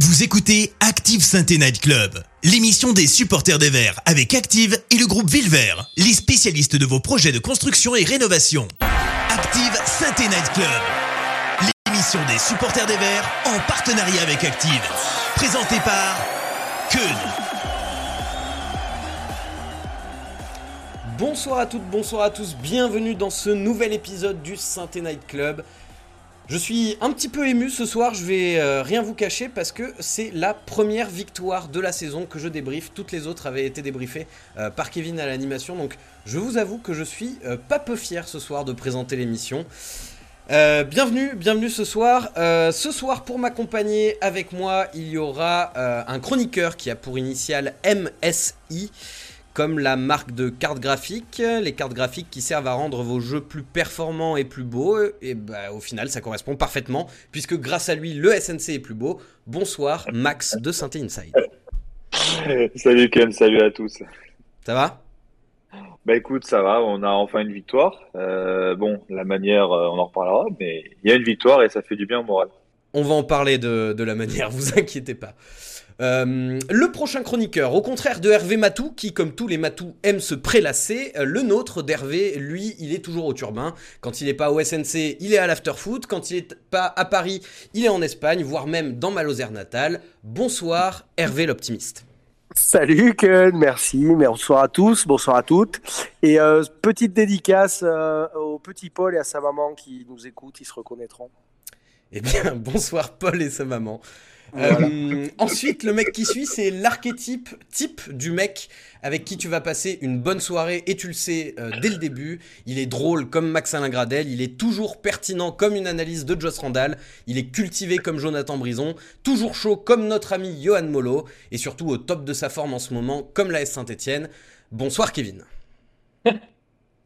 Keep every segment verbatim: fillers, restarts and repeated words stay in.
Vous écoutez Active Saint-Étienne Night Club, l'émission des supporters des Verts avec Active et le groupe Villevert, les spécialistes de vos projets de construction et rénovation. Active Saint-Étienne Night Club, l'émission des supporters des Verts en partenariat avec Active, présentée par Keun. Bonsoir à toutes, bonsoir à tous, bienvenue dans ce nouvel épisode du Synthé Night Club. Je suis un petit peu ému ce soir, je vais euh, rien vous cacher parce que c'est la première victoire de la saison que je débriefe. Toutes les autres avaient été débriefées euh, par Kevin à l'animation, donc je vous avoue que je suis euh, pas peu fier ce soir de présenter l'émission. Euh, bienvenue, bienvenue ce soir. Euh, ce soir, pour m'accompagner avec moi, il y aura euh, un chroniqueur qui a pour initiale M S I. Comme la marque de cartes graphiques, les cartes graphiques qui servent à rendre vos jeux plus performants et plus beaux, et bah, au final ça correspond parfaitement, puisque grâce à lui le S N C est plus beau. Bonsoir Max de Synthé Inside. Salut Ken, salut à tous. Ça va ? Bah écoute, ça va, on a enfin une victoire. Euh, bon, la manière, on en reparlera, mais il y a une victoire et ça fait du bien au moral. On va en parler de, de la manière, vous inquiétez pas. Euh, le prochain chroniqueur, au contraire de Hervé Matou, qui comme tous les Matous aime se prélasser, le nôtre d'Hervé, lui, il est toujours au Turbin. Quand il n'est pas au S N C, il est à l'afterfoot. Quand il n'est pas à Paris, il est en Espagne, voire même dans ma Lozère natale. Bonsoir Hervé l'optimiste. Salut Ken, merci, bonsoir à tous, bonsoir à toutes. Et euh, petite dédicace euh, au petit Paul et à sa maman qui nous écoutent, ils se reconnaîtront. Eh bien, bonsoir Paul et sa maman. Voilà. Euh, ensuite, le mec qui suit, c'est l'archétype type du mec avec qui tu vas passer une bonne soirée et tu le sais euh, dès le début. Il est drôle comme Max-Alain Gradel, il est toujours pertinent comme une analyse de Joss Randall, il est cultivé comme Jonathan Brison, toujours chaud comme notre ami Johan Mollo et surtout au top de sa forme en ce moment comme l'A S Saint-Étienne. Bonsoir Kevin.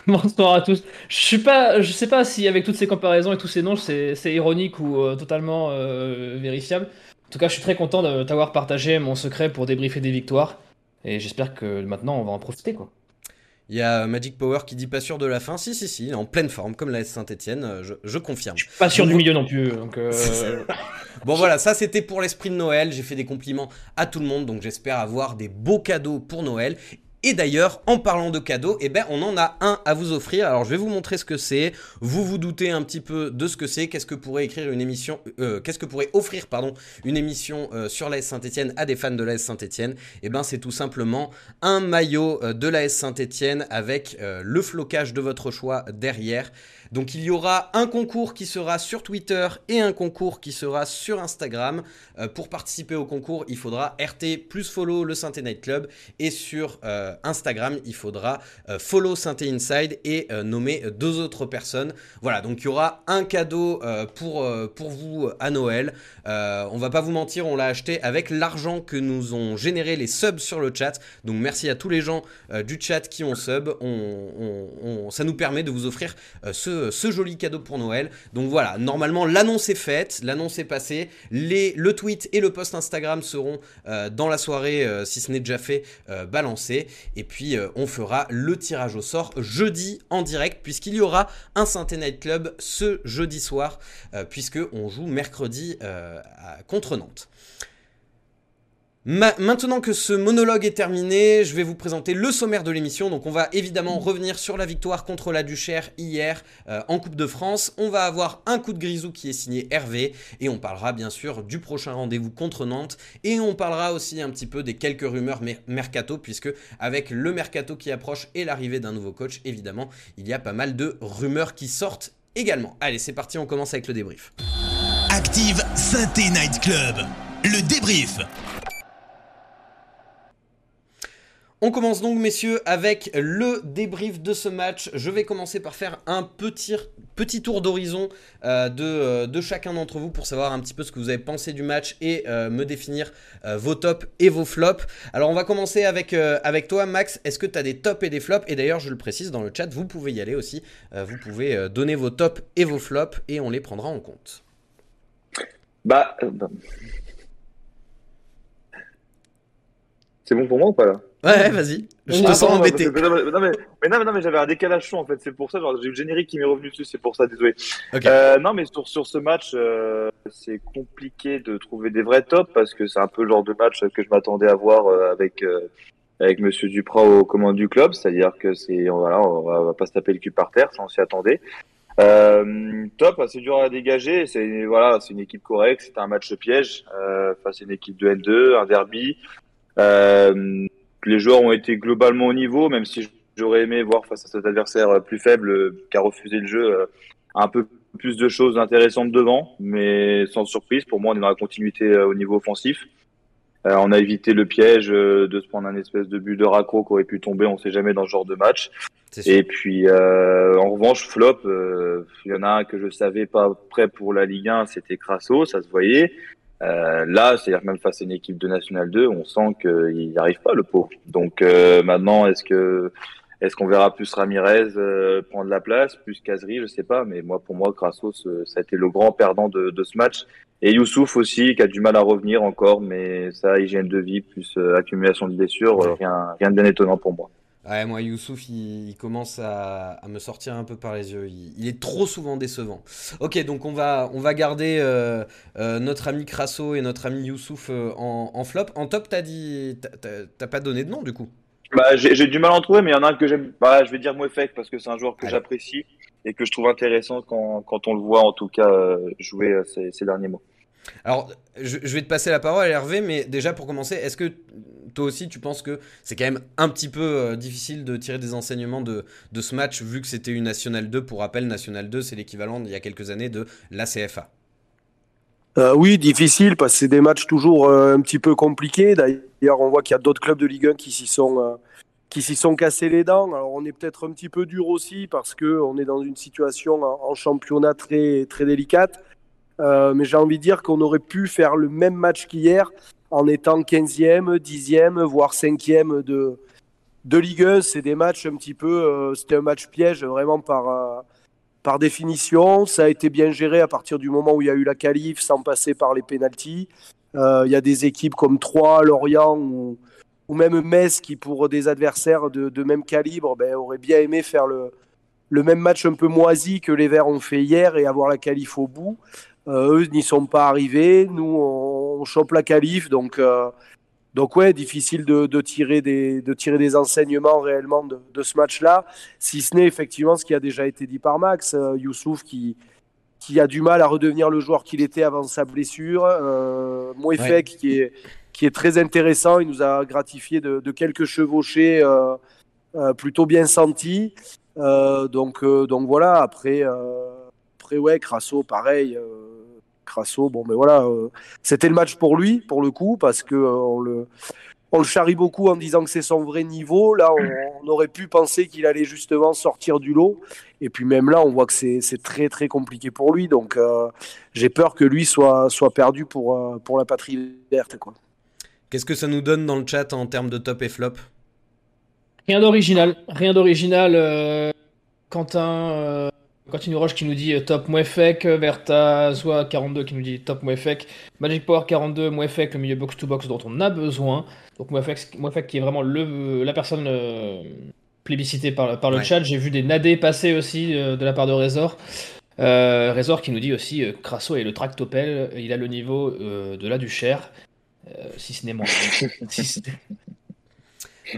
Bonsoir à tous. Je suis pas, je sais pas si avec toutes ces comparaisons et tous ces noms, c'est, c'est ironique ou euh, totalement euh, vérifiable. En tout cas, je suis très content de t'avoir partagé mon secret pour débriefer des victoires. Et j'espère que maintenant, on va en profiter, quoi. Il y a Magic Power qui dit pas sûr de la fin. Si, si, si, en pleine forme, comme la S Saint-Étienne, je, je confirme. Je suis pas sûr donc, du milieu non plus. Donc euh... bon, voilà, ça c'était pour l'esprit de Noël. J'ai fait des compliments à tout le monde, donc j'espère avoir des beaux cadeaux pour Noël. Et d'ailleurs, en parlant de cadeaux, eh ben, on en a un à vous offrir. Alors, je vais vous montrer ce que c'est. Vous vous doutez un petit peu de ce que c'est. Qu'est-ce que pourrait écrire une émission, euh, qu'est-ce que pourrait offrir, pardon, une émission euh, sur l'A S Saint-Étienne à des fans de l'A S Saint-Étienne ? Eh ben, c'est tout simplement un maillot euh, de l'A S Saint-Étienne avec euh, le flocage de votre choix derrière. Donc il y aura un concours qui sera sur Twitter et un concours qui sera sur Instagram. Euh, pour participer au concours, il faudra R T plus follow le Synthé Night Club. Et sur euh, Instagram, il faudra euh, follow Synthé Inside et euh, nommer deux autres personnes. Voilà, donc il y aura un cadeau euh, pour, euh, pour vous à Noël. Euh, on va pas vous mentir, on l'a acheté avec l'argent que nous ont généré les subs sur le chat. Donc merci à tous les gens euh, du chat qui ont sub. On, on, on, ça nous permet de vous offrir euh, ce ce joli cadeau pour Noël. Donc voilà, normalement l'annonce est faite, l'annonce est passée, les, le tweet et le post Instagram seront euh, dans la soirée euh, si ce n'est déjà fait, euh, balancés et puis euh, on fera le tirage au sort jeudi en direct puisqu'il y aura un Synthé Night Club ce jeudi soir euh, puisque on joue mercredi euh, à, contre Nantes. Ma- maintenant que ce monologue est terminé, je vais vous présenter le sommaire de l'émission. Donc on va évidemment revenir sur la victoire contre la Duchère hier euh, en Coupe de France. On va avoir un coup de grisou qui est signé Hervé et on parlera bien sûr du prochain rendez-vous contre Nantes et on parlera aussi un petit peu des quelques rumeurs mer- mercato puisque avec le mercato qui approche et l'arrivée d'un nouveau coach, évidemment, il y a pas mal de rumeurs qui sortent également. Allez, c'est parti, on commence avec le débrief. Active Synthé Night Club, le débrief. On commence donc, messieurs, avec le débrief de ce match. Je vais commencer par faire un petit, petit tour d'horizon euh, de, euh, de chacun d'entre vous pour savoir un petit peu ce que vous avez pensé du match et euh, me définir euh, vos tops et vos flops. Alors, on va commencer avec, euh, avec toi, Max. Est-ce que tu as des tops et des flops ? Et d'ailleurs, je le précise dans le chat, vous pouvez y aller aussi. Euh, vous pouvez euh, donner vos tops et vos flops et on les prendra en compte. Bah, euh, c'est bon pour moi ou pas, là ? Ouais, vas-y. Je te sens embêté. Mais non, mais non, mais j'avais un décalage chaud en fait. C'est pour ça. J'ai eu le générique qui m'est revenu dessus. C'est pour ça. Désolé. Okay. Euh, non, mais sur sur ce match, euh, c'est compliqué de trouver des vrais tops parce que c'est un peu le genre de match que je m'attendais à voir euh, avec euh, avec Monsieur Dupraz aux commandes du club. C'est-à-dire que c'est on, voilà, on va, on va pas se taper le cul par terre. Ça, on s'y attendait. Euh, top, c'est dur à dégager. C'est voilà, c'est une équipe correcte. C'était un match piège euh, face à une équipe de N deux, un derby. Euh, Les joueurs ont été globalement au niveau, même si j'aurais aimé voir face à cet adversaire plus faible qui a refusé le jeu un peu plus de choses intéressantes devant. Mais sans surprise, pour moi, on est dans la continuité au niveau offensif. Euh, on a évité le piège de se prendre un espèce de but de raccro qui aurait pu tomber, on ne sait jamais dans ce genre de match. Et puis, euh, en revanche, flop, euh, il y en a un que je savais pas prêt pour la Ligue un, c'était Krasso, ça se voyait. Euh, là, c'est-à-dire même face à une équipe de National deux, on sent qu'il n'y arrive pas le pauvre. Donc euh, maintenant, est-ce que est-ce qu'on verra plus Ramirez euh, prendre la place, plus Khazri, je sais pas. Mais moi, pour moi, Krasso, ça a été le grand perdant de, de ce match. Et Youssouf aussi, qui a du mal à revenir encore, mais ça, hygiène de vie plus euh, accumulation de blessures, euh, rien, rien de bien étonnant pour moi. Ouais, moi, Youssouf, il, il commence à, à me sortir un peu par les yeux. Il, il est trop souvent décevant. Ok, donc on va, on va garder euh, euh, notre ami Krasso et notre ami Youssouf euh, en, en flop. En top, t'as dit, t'as, t'as pas donné de nom, du coup. Bah, j'ai, j'ai du mal à en trouver, mais il y en a un que j'aime. Bah, je vais dire Mouéfek parce que c'est un joueur que Allez. j'apprécie et que je trouve intéressant quand, quand on le voit, en tout cas, jouer euh, ces, ces derniers mois. Alors, je, je vais te passer la parole à Hervé, mais déjà pour commencer, est-ce que toi aussi tu penses que c'est quand même un petit peu euh, difficile de tirer des enseignements de, de ce match, vu que c'était une National deux, pour rappel, National deux, c'est l'équivalent il y a quelques années de la C F A. Euh, oui, difficile, parce que c'est des matchs toujours euh, un petit peu compliqués. D'ailleurs, on voit qu'il y a d'autres clubs de Ligue un qui s'y sont, euh, qui s'y sont cassés les dents. Alors, on est peut-être un petit peu dur aussi, parce qu'on est dans une situation en, en championnat très, très délicate. Euh, mais j'ai envie de dire qu'on aurait pu faire le même match qu'hier en étant quinzième, dixième, voire cinquième de, de Ligue un. C'est des matchs un petit peu, euh, c'était un match piège vraiment par, euh, par définition. Ça a été bien géré à partir du moment où il y a eu la qualif sans passer par les pénaltys. Euh, il y a des équipes comme Troyes, Lorient ou, ou même Metz qui, pour des adversaires de, de même calibre, ben, auraient bien aimé faire le, le même match un peu moisi que les Verts ont fait hier et avoir la qualif au bout. Euh, eux n'y sont pas arrivés, nous on, on chope la qualif, donc, euh, donc ouais, difficile de, de, tirer des, de tirer des enseignements réellement de, de ce match-là, si ce n'est effectivement ce qui a déjà été dit par Max, euh, Youssouf qui, qui a du mal à redevenir le joueur qu'il était avant sa blessure, euh, Mouéfek ouais. qui, est, qui est très intéressant, il nous a gratifié de, de quelques chevauchées euh, euh, plutôt bien senties, euh, donc, euh, donc voilà, après... Euh, Après, ouais, Krasso, pareil. Euh, Krasso, bon, mais voilà. Euh, c'était le match pour lui, pour le coup, parce qu'on euh, le, on le charrie beaucoup en disant que c'est son vrai niveau. Là, on, on aurait pu penser qu'il allait justement sortir du lot. Et puis, même là, on voit que c'est, c'est très, très compliqué pour lui. Donc, euh, j'ai peur que lui soit, soit perdu pour, euh, pour la patrie verte, quoi. Qu'est-ce que ça nous donne dans le chat en termes de top et flop ? Rien d'original. Rien d'original. Euh, Quentin. Euh... Continue Roche qui nous dit top Mouéfek, Verta Zoua quarante-deux qui nous dit top Mouéfek, Magic Power quarante-deux, Mouéfek, le milieu box-to-box dont on a besoin. Donc Mouéfek, Mouéfek qui est vraiment le, la personne euh, plébiscitée par, par le ouais. chat. J'ai vu des Nadé passer aussi euh, de la part de Résor. Euh, Résor qui nous dit aussi euh, Krasso est le tractopelle, il a le niveau euh, de la Duchère. Euh, si ce n'est moins. si ce n'est...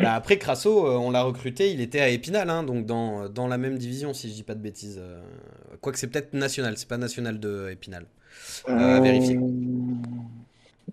Bah après, Krasso, euh, on l'a recruté, il était à Épinal, hein, donc dans, dans la même division, si je dis pas de bêtises. Euh, Quoique c'est peut-être National, c'est pas National deux, Épinal. Euh, euh... À vérifier.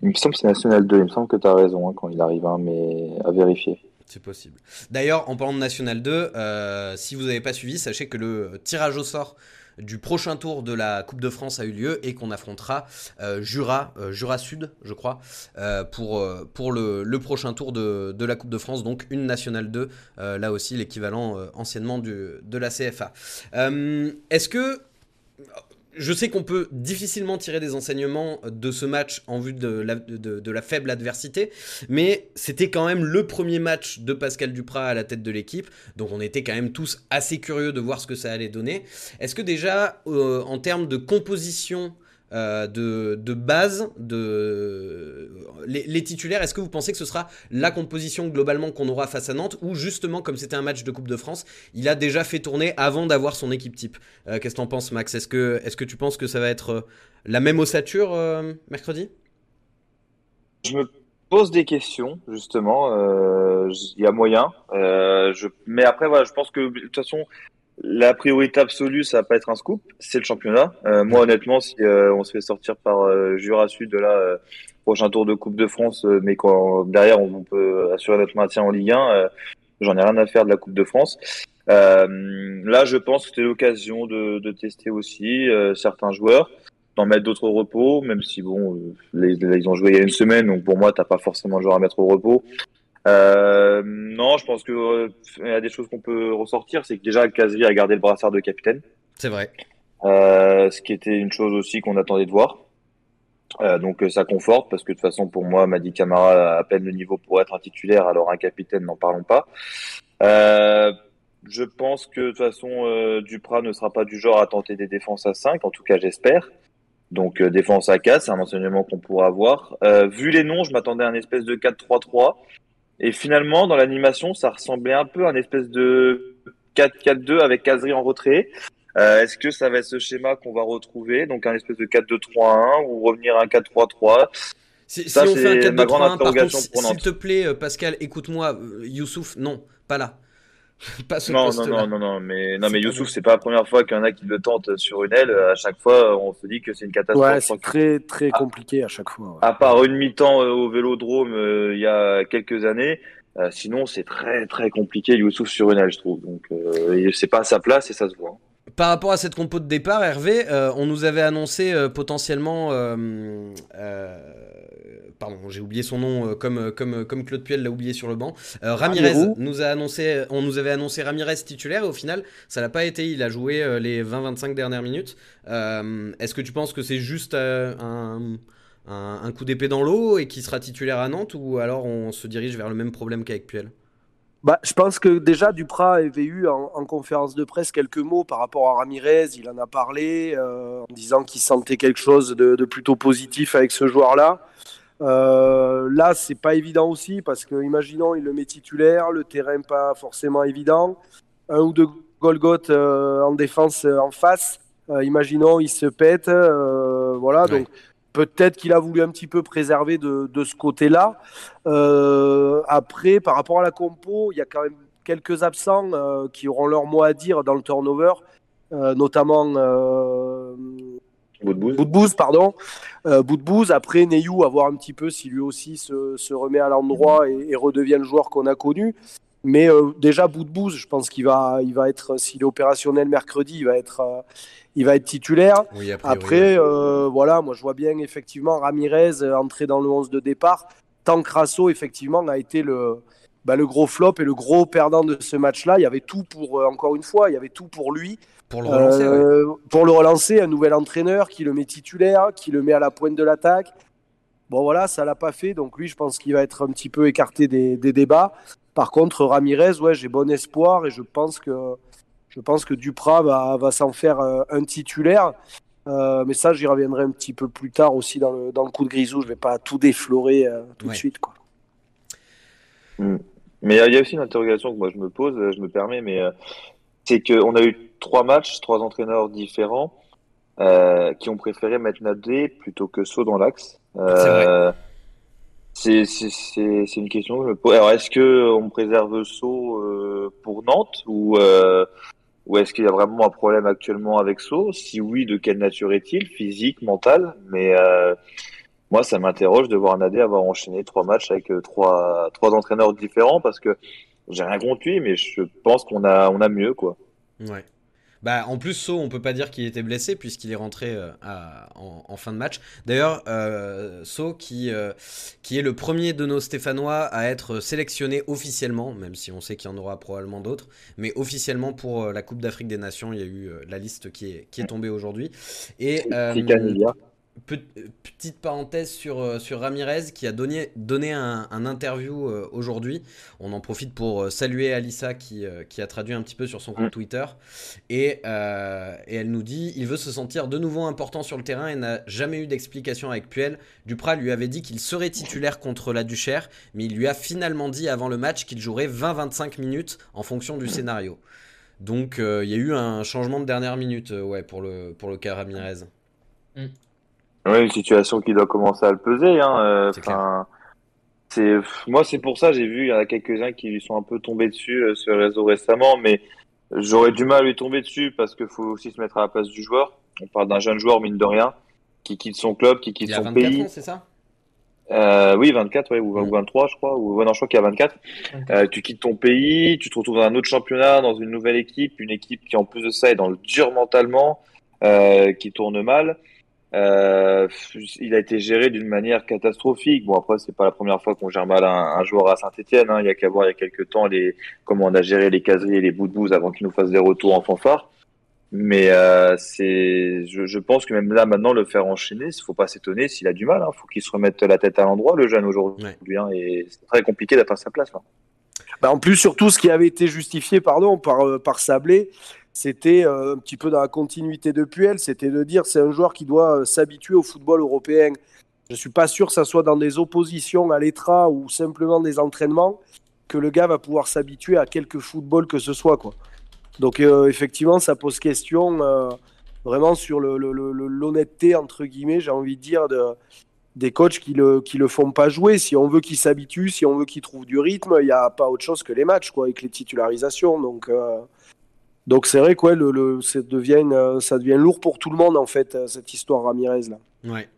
Il me semble que c'est National deux, il me semble que tu as raison hein, quand il arrive, hein, mais à vérifier. C'est possible. D'ailleurs, en parlant de National deux, euh, si vous n'avez pas suivi, sachez que le tirage au sort du prochain tour de la Coupe de France a eu lieu et qu'on affrontera euh, Jura, euh, Jura Sud, je crois, euh, pour, euh, pour le, le prochain tour de, de la Coupe de France, donc une Nationale deux, euh, là aussi l'équivalent euh, anciennement du, de la C F A. Euh, est-ce que... Je sais qu'on peut difficilement tirer des enseignements de ce match en vue de la, de, de la faible adversité, mais c'était quand même le premier match de Pascal Dupraz à la tête de l'équipe, donc on était quand même tous assez curieux de voir ce que ça allait donner. Est-ce que déjà, euh, en termes de composition euh, de, de base, de les, les titulaires, est-ce que vous pensez que ce sera la composition globalement qu'on aura face à Nantes, ou justement, comme c'était un match de Coupe de France, il a déjà fait tourner avant d'avoir son équipe type? euh, Qu'est-ce que t'en penses, Max? Est-ce que, est-ce que tu penses que ça va être euh, la même ossature euh, mercredi? Je me pose des questions, justement. Euh, il y a moyen. Euh, je... Mais après, voilà, je pense que, de toute façon, la priorité absolue, ça va pas être un scoop, c'est le championnat. Euh, moi, honnêtement, si euh, on se fait sortir par euh, Jura Sud de là, euh, prochain tour de Coupe de France, euh, mais quand derrière on peut assurer notre maintien en Ligue un, euh, j'en ai rien à faire de la Coupe de France. Euh, là, je pense que c'était l'occasion de, de tester aussi euh, certains joueurs, d'en mettre d'autres au repos, même si bon, euh, les, les, ils ont joué il y a une semaine, donc pour moi, t'as pas forcément de joueurs à mettre au repos. Euh, non, je pense qu'il euh, y a des choses qu'on peut ressortir. C'est que déjà, Khazri a gardé le brassard de capitaine. C'est vrai. Euh, ce qui était une chose aussi qu'on attendait de voir. Euh, donc, ça conforte parce que de toute façon, pour moi, Madi Camara a à peine le niveau pour être un titulaire. Alors, un capitaine, n'en parlons pas. Euh, je pense que de toute façon, euh, Dupraz ne sera pas du genre à tenter des défenses à cinq. En tout cas, j'espère. Donc, euh, défense à quatre, c'est un enseignement qu'on pourra avoir. Euh, vu les noms, je m'attendais à un espèce de quatre trois trois. Et finalement, dans l'animation, ça ressemblait un peu à un espèce de quatre quatre deux avec Khazri en retrait. Euh, est-ce que ça va être ce schéma qu'on va retrouver? Donc, un espèce de quatre deux trois un ou revenir à un quatre trois trois? Si, ça, si on fait un quatre deux trois un, par contre, s'il te plaît, Pascal, écoute-moi, Youssouf, non, pas là. Pas ce non, non, non, non, non, mais, non, mais Youssouf, c'est pas la première fois qu'il y en a qui le tentent sur une aile. À chaque fois, on se dit que c'est une catastrophe. Ouais, c'est très, très à, compliqué à chaque fois. Ouais. À part une mi-temps euh, au Vélodrome euh, il y a quelques années, euh, sinon c'est très, très compliqué Youssouf sur une aile, je trouve. Donc, euh, c'est pas à sa place et ça se voit. Hein. Par rapport à cette compo de départ, Hervé, euh, on nous avait annoncé euh, potentiellement, euh, euh, pardon, j'ai oublié son nom, euh, comme, comme, comme Claude Puel l'a oublié sur le banc, euh, Ramirez, Ramirez nous a annoncé, on nous avait annoncé Ramirez titulaire, et au final, ça l'a pas été, il a joué euh, les vingt à vingt-cinq dernières minutes. Euh, est-ce que tu penses que c'est juste euh, un, un, un coup d'épée dans l'eau et qu'il sera titulaire à Nantes, ou alors on se dirige vers le même problème qu'avec Puel? Bah, je pense que déjà Dupraz avait eu en, en conférence de presse quelques mots par rapport à Ramirez, il en a parlé euh, en disant qu'il sentait quelque chose de, de plutôt positif avec ce joueur-là. Euh, là, c'est pas évident aussi parce que, imaginons, il le met titulaire, le terrain pas forcément évident, un ou deux Golgoth euh, en défense euh, en face, euh, imaginons, il se pète, euh, voilà, ouais. Donc... peut-être qu'il a voulu un petit peu préserver de, de ce côté-là. Euh, après, par rapport à la compo, il y a quand même quelques absents euh, qui auront leur mot à dire dans le turnover, euh, notamment euh, Boutbouze. Boutbouze, pardon. Euh, Boutbouze. Après, Neyou, à voir un petit peu si lui aussi se, se remet à l'endroit et, et redevient le joueur qu'on a connu. Mais euh, déjà, Boutbouze, je pense qu'il va, il va être, s'il est opérationnel mercredi, il va être, euh, il va être titulaire. Oui, après, euh, voilà, moi je vois bien effectivement Ramirez euh, entrer dans le onze de départ. Tant que Krasso, effectivement, a été le, bah, le gros flop et le gros perdant de ce match-là. Il y avait tout pour, euh, encore une fois, il y avait tout pour lui. Pour le relancer, euh, ouais. Pour le relancer, un nouvel entraîneur qui le met titulaire, qui le met à la pointe de l'attaque. Bon, voilà, ça l'a pas fait. Donc lui, je pense qu'il va être un petit peu écarté des, des débats. Par contre, Ramirez, ouais, j'ai bon espoir et je pense que, je pense que Dupraz va, va s'en faire un titulaire. Euh, mais ça, j'y reviendrai un petit peu plus tard aussi dans le, dans le coup de Grisou. Je ne vais pas tout déflorer euh, tout ouais. de suite, quoi. Mmh. Mais il y, y a aussi une interrogation que moi je me pose, je me permets, mais euh, c'est qu'on a eu trois matchs, trois entraîneurs différents euh, qui ont préféré mettre Nadé plutôt que Saut dans l'axe. Euh, c'est vrai. C'est, c'est, c'est, c'est une question que je me pose. Alors, est-ce qu'on préserve Sceaux euh, pour Nantes ou, euh, ou est-ce qu'il y a vraiment un problème actuellement avec Sceaux? Si oui, de quelle nature est-il? Physique, mental? Mais euh, moi, ça m'interroge de voir Nadé avoir enchaîné trois matchs avec euh, trois, trois entraîneurs différents parce que j'ai rien contre lui, mais je pense qu'on a, on a mieux, quoi. Ouais. Bah, en plus, Sceaux, on peut pas dire qu'il était blessé puisqu'il est rentré euh, à, en, en fin de match. D'ailleurs, euh, Sceaux qui, euh, qui est le premier de nos Stéphanois à être sélectionné officiellement, même si on sait qu'il y en aura probablement d'autres, mais officiellement pour euh, la Coupe d'Afrique des Nations, il y a eu euh, la liste qui est, qui est tombée aujourd'hui. Et euh, Petite parenthèse sur, sur Ramirez qui a donné, donné un, un interview aujourd'hui. On en profite pour saluer Alissa qui, qui a traduit un petit peu sur son compte Twitter. Et, euh, et elle nous dit « Il veut se sentir de nouveau important sur le terrain et n'a jamais eu d'explication avec Puel. Dupraz lui avait dit qu'il serait titulaire contre la Duchère, mais il lui a finalement dit avant le match qu'il jouerait vingt à vingt-cinq minutes en fonction du scénario. » Donc il euh, y a eu un changement de dernière minute euh, ouais, pour, le, pour le cas Ramirez. Mm. Oui, une situation qui doit commencer à le peser. Hein, euh, c'est c'est, moi, c'est pour ça, j'ai vu, il y en a quelques-uns qui lui sont un peu tombés dessus euh, sur les réseaux récemment, mais j'aurais du mal à lui tomber dessus parce qu'il faut aussi se mettre à la place du joueur. On parle d'un jeune joueur, mine de rien, qui quitte son club, qui quitte son pays. Il a vingt-quatre ans, c'est ça ? Euh, oui, vingt-quatre, ouais, ou, mm. ou vingt-trois, je crois. Ou, ouais, non, je crois qu'il y a vingt-quatre. vingt-quatre. Euh, tu quittes ton pays, tu te retrouves dans un autre championnat, dans une nouvelle équipe, une équipe qui, en plus de ça, est dans le dur mentalement, euh, qui tourne mal. Euh, il a été géré d'une manière catastrophique. Bon, après, c'est pas la première fois qu'on gère mal un, un joueur à Saint-Étienne, hein. Il y a qu'à voir il y a quelques temps les, comment on a géré les Khazri et les Boutbouze avant qu'ils nous fassent des retours en fanfare. Mais euh, c'est, je, je pense que même là maintenant le faire enchaîner, il faut pas s'étonner s'il a du mal. Il hein. faut qu'il se remette la tête à l'endroit, le jeune aujourd'hui, ouais. hein, et c'est très compliqué d'atteindre sa place. Hein. Bah, en plus, surtout ce qui avait été justifié, pardon, par euh, par Sablé. C'était euh, un petit peu dans la continuité de Puel, c'était de dire c'est un joueur qui doit euh, s'habituer au football européen. Je ne suis pas sûr que ça soit dans des oppositions à l'E T R A ou simplement des entraînements que le gars va pouvoir s'habituer à quelque football que ce soit, quoi. Donc euh, effectivement, ça pose question euh, vraiment sur le, le, le, l'honnêteté, entre guillemets, j'ai envie de dire, de, des coachs qui le, qui le font pas jouer. Si on veut qu'il s'habitue, si on veut qu'il trouve du rythme, il n'y a pas autre chose que les matchs, quoi, avec les titularisations. Donc... Euh, Donc c'est vrai que ouais, le, le, ça, devient, euh, ça devient lourd pour tout le monde, en fait, euh, cette histoire Ramirez, là. Ouais.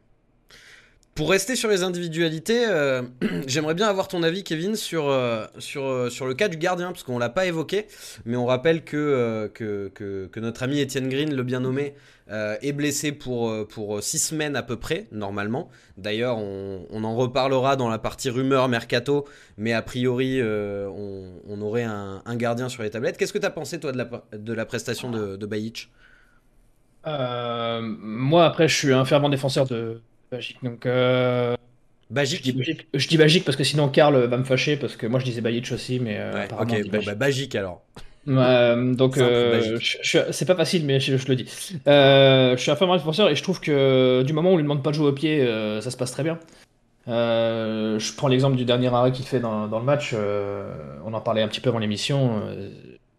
Pour rester sur les individualités, euh, j'aimerais bien avoir ton avis, Kevin, sur, euh, sur, euh, sur le cas du gardien, parce qu'on ne l'a pas évoqué, mais on rappelle que, euh, que, que, que notre ami Etienne Green, le bien nommé, euh, est blessé pour, pour six semaines à peu près, normalement. D'ailleurs, on, on en reparlera dans la partie rumeur mercato, mais a priori, euh, on, on aurait un, un gardien sur les tablettes. Qu'est-ce que tu as pensé, toi, de la, de la prestation de, de Bajić ? euh, Moi, après, je suis un fervent défenseur de... Bajić, donc euh... Bajić. Je, dis Bajić. je dis Bajić parce que sinon Karl va me fâcher parce que moi je disais Bajić aussi, mais euh, ouais, apparemment ok, Bajić. Bah, Bajić alors. Euh, donc euh, je, je, c'est pas facile, mais je, je le dis. Euh, je suis un fervent défenseur et je trouve que du moment où on lui demande pas de jouer au pied, euh, ça se passe très bien. Euh, je prends l'exemple du dernier arrêt qu'il fait dans, dans le match. Euh, on en parlait un petit peu avant l'émission. Euh,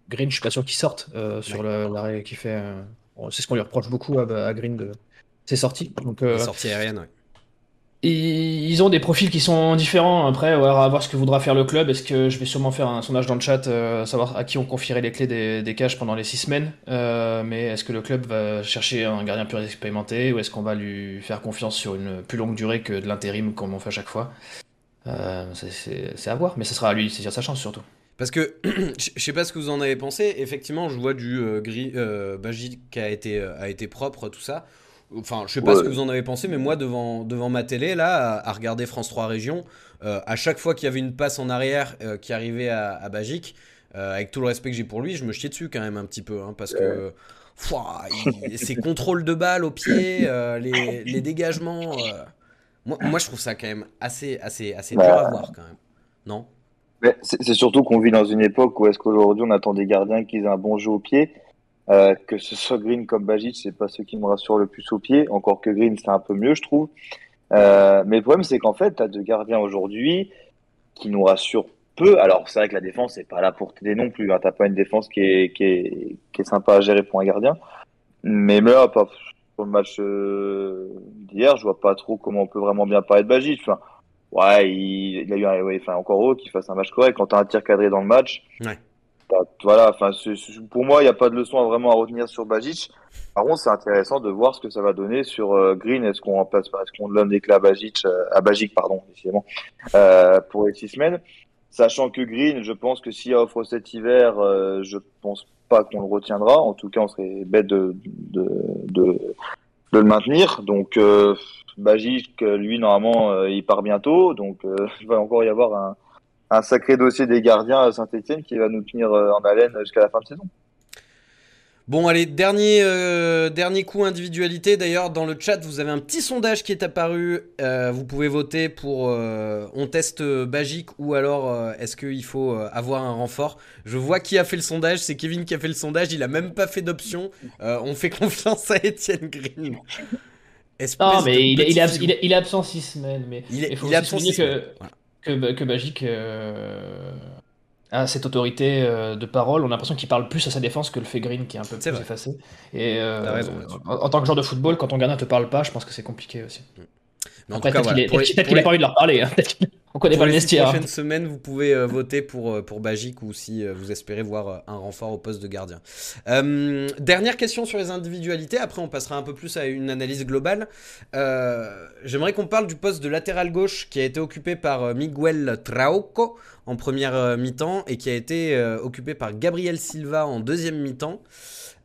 Green, je suis pas sûr qu'il sorte euh, sur ouais. l'arrêt qu'il fait. Euh... Bon, c'est ce qu'on lui reproche beaucoup à, à Green de. C'est sorti. Donc, euh, sortie aérienne, oui. Ils ont des profils qui sont différents. Après, ouais, à voir ce que voudra faire le club. Est-ce que je vais sûrement faire un sondage dans le chat, euh, savoir à qui on confierait les clés des, des cages pendant les six semaines. Euh, mais est-ce que le club va chercher un gardien plus expérimenté ou est-ce qu'on va lui faire confiance sur une plus longue durée que de l'intérim comme on fait à chaque fois? euh, c'est, c'est, c'est à voir, mais ce sera à lui de saisir sa chance surtout. Parce que, je sais pas ce que vous en avez pensé. Effectivement, je vois du euh, gris, euh, Bajić qui a été, a été propre, tout ça. Enfin, je sais pas ouais. ce que vous en avez pensé, mais moi, devant, devant ma télé, là, à, à regarder France trois Région, euh, à chaque fois qu'il y avait une passe en arrière euh, qui arrivait à, à Bajić, euh, avec tout le respect que j'ai pour lui, je me chiais dessus quand même un petit peu, hein, parce que fouah, il, ses contrôles de balle au pied, euh, les, les dégagements... Euh, moi, moi, je trouve ça quand même assez, assez, assez dur à voir, quand même. Non ? Mais c'est, c'est surtout qu'on vit dans une époque où est-ce qu'aujourd'hui, on attend des gardiens qui aient un bon jeu au pied. Euh, que ce soit Green comme Bajić, c'est pas ceux qui me rassurent le plus au pied. Encore que Green, c'est un peu mieux, je trouve. Euh, mais le problème, c'est qu'en fait, t'as deux gardiens aujourd'hui qui nous rassurent peu. Alors, c'est vrai que la défense, c'est pas là pour t'aider non plus. Hein. T'as pas une défense qui est, qui est, qui est sympa à gérer pour un gardien. Mais là, pour le match euh, d'hier, je vois pas trop comment on peut vraiment bien parler de Bajić. Enfin, ouais, il, il a eu un, ouais, enfin, encore heureux qu'il fasse un match correct. Quand t'as un tir cadré dans le match. Ouais. Voilà, enfin, c'est, c'est, pour moi, il n'y a pas de leçon à vraiment à retenir sur Bajić. Par contre, c'est intéressant de voir ce que ça va donner sur euh, Green. Est-ce qu'on remplace, est-ce qu'on donne des clés à Bajić, euh, à Bajić, pardon, décidément, euh, pour les six semaines, sachant que Green, je pense que s'il offre cet hiver, euh, je pense pas qu'on le retiendra. En tout cas, on serait bête de de de, de le maintenir. Donc, euh, Bajić, lui, normalement, euh, il part bientôt, donc euh, il va encore y avoir un. un sacré dossier des gardiens à Saint-Étienne qui va nous tenir en haleine jusqu'à la fin de saison. Bon, allez, dernier, euh, dernier coup individualité. D'ailleurs, dans le chat, vous avez un petit sondage qui est apparu. Euh, vous pouvez voter pour euh, on teste Bajić ou alors euh, est-ce qu'il faut euh, avoir un renfort. Je vois qui a fait le sondage. C'est Kevin qui a fait le sondage. Il a même pas fait d'option. Euh, on fait confiance à Etienne Green. Non, mais il, il, abs il, il est absent six semaines. Mais il est, faut il est absent six semaines. Que, voilà. que, que Bajić... Euh... Ah, cette autorité euh, de parole, on a l'impression qu'il parle plus à sa défense que le fait Green, qui est un peu est plus vrai. effacé. Et euh, raison, en, en tant que joueur de football, quand ton gardien ne te parle pas, je pense que c'est compliqué aussi. Peut-être qu'il n'a pas envie de leur parler. Hein. On connaît pas le vestiaire. Pour les prochaines semaines, vous pouvez euh, voter pour, pour Bajić ou si euh, vous espérez voir euh, un renfort au poste de gardien. Euh, dernière question sur les individualités. Après, on passera un peu plus à une analyse globale. Euh, J'aimerais qu'on parle du poste de latéral gauche qui a été occupé par euh, Miguel Trauco en première euh, mi-temps et qui a été euh, occupé par Gabriel Silva en deuxième mi-temps.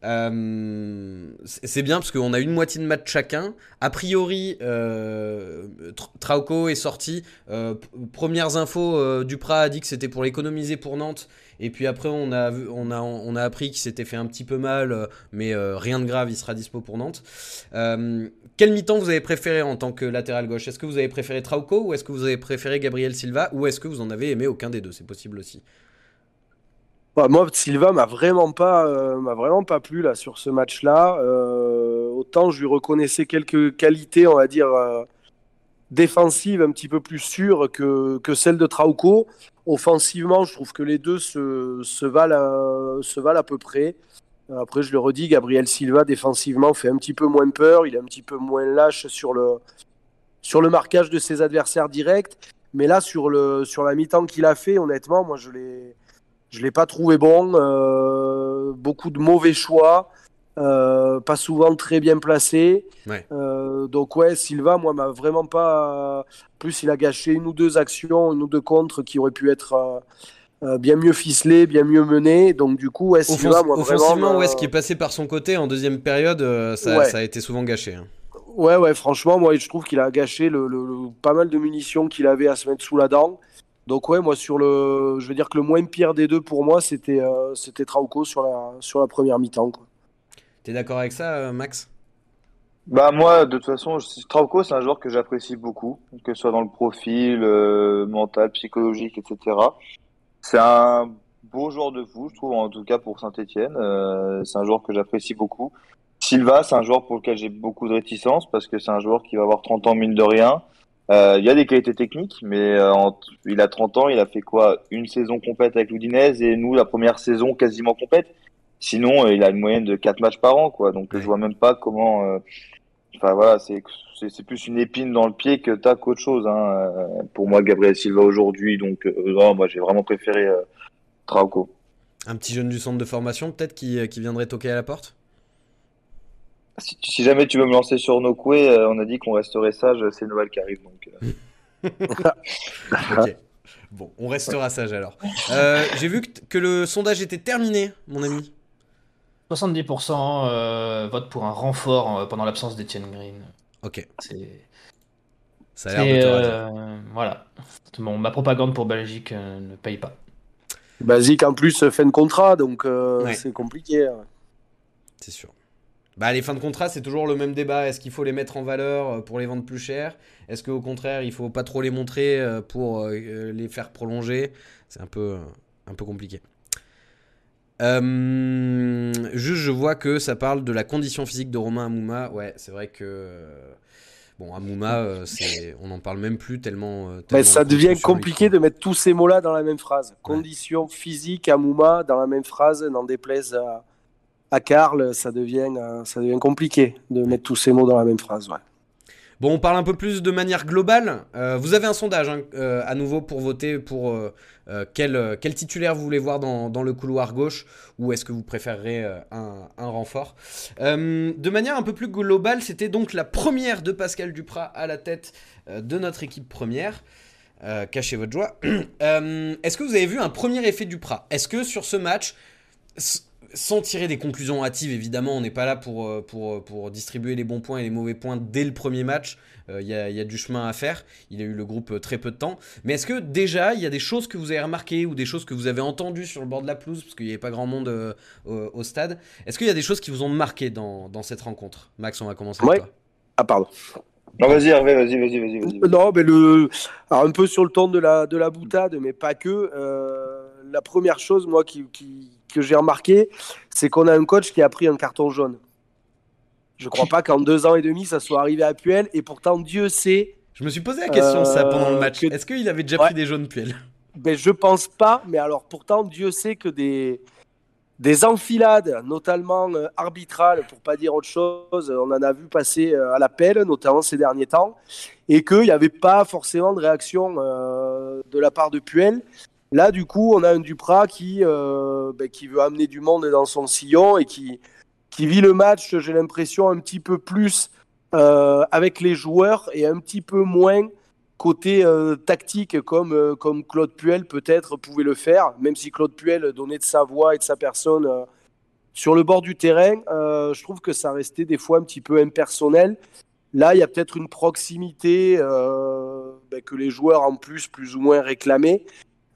Euh, c'est bien parce qu'on a une moitié de match chacun. A priori, euh, Trauco est sorti. Euh, premières infos, euh, Dupraz a dit que c'était pour l'économiser pour Nantes. Et puis après, on a, on a, on a appris qu'il s'était fait un petit peu mal, mais euh, rien de grave, il sera dispo pour Nantes. Euh, quel mi-temps vous avez préféré en tant que latéral gauche? Est-ce que vous avez préféré Trauco ou est-ce que vous avez préféré Gabriel Silva ou est-ce que vous en avez aimé aucun des deux? C'est possible aussi. Bah, moi, Silva m'a vraiment pas, euh, m'a vraiment pas plu là sur ce match-là. Euh, autant je lui reconnaissais quelques qualités, on va dire euh, défensives, un petit peu plus sûres que que celles de Trauco. Offensivement, je trouve que les deux se se valent, à, se valent à peu près. Après, je le redis, Gabriel Silva défensivement fait un petit peu moins peur, il est un petit peu moins lâche sur le sur le marquage de ses adversaires directs. Mais là, sur le sur la mi-temps qu'il a fait, honnêtement, moi je l'ai Je ne l'ai pas trouvé bon, euh, beaucoup de mauvais choix, euh, pas souvent très bien placé. Ouais. Euh, donc ouais, Silva, moi, m'a vraiment pas... Plus, il a gâché une ou deux actions, une ou deux contres qui auraient pu être euh, bien mieux ficelées, bien mieux menées. Donc du coup, ouais, Silva, moi, offensivement, vraiment... Offensivement, ouais, ce qui est passé par son côté en deuxième période, euh, ça, ouais. ça a été souvent gâché. Hein. Ouais, ouais, franchement, moi, je trouve qu'il a gâché le, le, le, pas mal de munitions qu'il avait à se mettre sous la dent. Donc ouais, moi sur le, je veux dire que le moins pire des deux pour moi, c'était euh, c'était Trauco sur la sur la première mi-temps. T'es d'accord avec ça, Max? Bah moi, de toute façon, Trauco c'est un joueur que j'apprécie beaucoup, que ce soit dans le profil euh, mental, psychologique, et cetera. C'est un beau joueur de foot, je trouve, en tout cas pour Saint-Étienne. Euh, c'est un joueur que j'apprécie beaucoup. Silva, c'est un joueur pour lequel j'ai beaucoup de réticence parce que c'est un joueur qui va avoir trente ans mine de rien. Euh, il y a des qualités techniques, mais euh, en, il a trente ans, il a fait quoi? Une saison complète avec l'Udinese et nous, la première saison quasiment complète. Sinon, euh, il a une moyenne de quatre matchs par an, quoi. Donc, ouais. Je vois même pas comment. Enfin, euh, voilà, c'est, c'est, c'est plus une épine dans le pied que t'as qu'autre chose. Hein. Euh, pour moi, Gabriel Silva aujourd'hui, donc, euh, non, moi, j'ai vraiment préféré euh, Trauco. Un petit jeune du centre de formation, peut-être, qui, qui viendrait toquer à la porte? Si, si jamais tu veux me lancer sur nos couets, euh, on a dit qu'on resterait sage, c'est Noël qui arrive. Donc, euh... okay. Bon, on restera sage alors. Euh, j'ai vu que, que le sondage était terminé, mon ami. soixante-dix pour cent euh, vote pour un renfort euh, pendant l'absence d'Etienne Green. Ok. C'est... Ça a l'air de te euh, Voilà. Bon, ma propagande pour Belgique euh, ne paye pas. Basique en plus, fin de contrat, donc euh, ouais. C'est compliqué. Ouais. C'est sûr. Bah, les fins de contrat, c'est toujours le même débat. Est-ce qu'il faut les mettre en valeur pour les vendre plus cher? Est-ce qu'au contraire, il faut pas trop les montrer pour les faire prolonger? C'est un peu, un peu compliqué. Euh, juste, je vois que ça parle de la condition physique de Romain Hamouma. Ouais, c'est vrai que... Bon, Hamouma, c'est, on n'en parle même plus tellement... tellement Mais ça devient compliqué de mettre tous ces mots-là dans la même phrase. Ouais. Condition physique, Hamouma, dans la même phrase, n'en déplaise à... À Karl, ça devient, ça devient compliqué de mettre tous ces mots dans la même phrase. Ouais. Bon, on parle un peu plus de manière globale. Euh, vous avez un sondage hein, euh, à nouveau pour voter pour euh, quel, quel titulaire vous voulez voir dans, dans le couloir gauche ou est-ce que vous préférerez euh, un, un renfort. Euh, de manière un peu plus globale, c'était donc la première de Pascal Dupraz à la tête euh, de notre équipe première. Euh, cachez votre joie. euh, est-ce que vous avez vu un premier effet Dupraz? Est-ce que sur ce match... sans tirer des conclusions hâtives, évidemment, on n'est pas là pour, pour, pour distribuer les bons points et les mauvais points dès le premier match. Il euh, y, a, y a du chemin à faire. Il a eu le groupe très peu de temps. Mais est-ce que déjà, il y a des choses que vous avez remarquées ou des choses que vous avez entendues sur le bord de la pelouse, parce qu'il n'y avait pas grand monde euh, au, au stade. Est-ce qu'il y a des choses qui vous ont marqué dans, dans cette rencontre? Max, on va commencer ouais. avec toi. Ah, pardon. Non, vas-y, Hervé, vas-y, vas-y, vas-y. vas-y. Non, mais le... Alors, un peu sur le temps de la, de la boutade, mais pas que. Euh, la première chose, moi, qui... qui... que j'ai remarqué, c'est qu'on a un coach qui a pris un carton jaune. Je crois pas qu'en deux ans et demi, ça soit arrivé à Puel, et pourtant, Dieu sait... Je me suis posé la question euh, ça pendant le match. Que... Est-ce qu'il avait déjà ouais. pris des jaunes, Puel? Ben, je pense pas, mais alors pourtant, Dieu sait que des, des enfilades, notamment euh, arbitrales, pour pas dire autre chose, on en a vu passer euh, à la pelle, notamment ces derniers temps, et qu'il n'y avait pas forcément de réaction euh, de la part de Puel. Là, du coup, on a un Dupraz qui, euh, ben, qui veut amener du monde dans son sillon et qui, qui vit le match, j'ai l'impression, un petit peu plus euh, avec les joueurs et un petit peu moins côté euh, tactique, comme, euh, comme Claude Puel peut-être pouvait le faire, même si Claude Puel donnait de sa voix et de sa personne euh, sur le bord du terrain. Euh, je trouve que ça restait des fois un petit peu impersonnel. Là, il y a peut-être une proximité euh, ben, que les joueurs, en plus, plus ou moins réclamaient.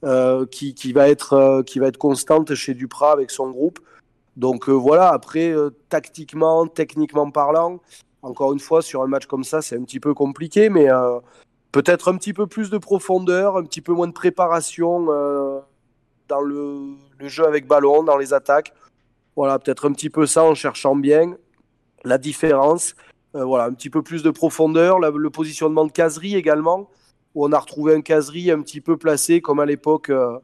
Euh, qui, qui, va être, euh, qui va être constante chez Dupraz avec son groupe. Donc euh, voilà, après, euh, tactiquement, techniquement parlant, encore une fois, sur un match comme ça, c'est un petit peu compliqué, mais euh, peut-être un petit peu plus de profondeur, un petit peu moins de préparation euh, dans le, le jeu avec ballon, dans les attaques. Voilà, peut-être un petit peu ça en cherchant bien la différence. Euh, voilà, un petit peu plus de profondeur, la, le positionnement de Khazri également, où on a retrouvé un Khazri un petit peu placé, comme à l'époque euh,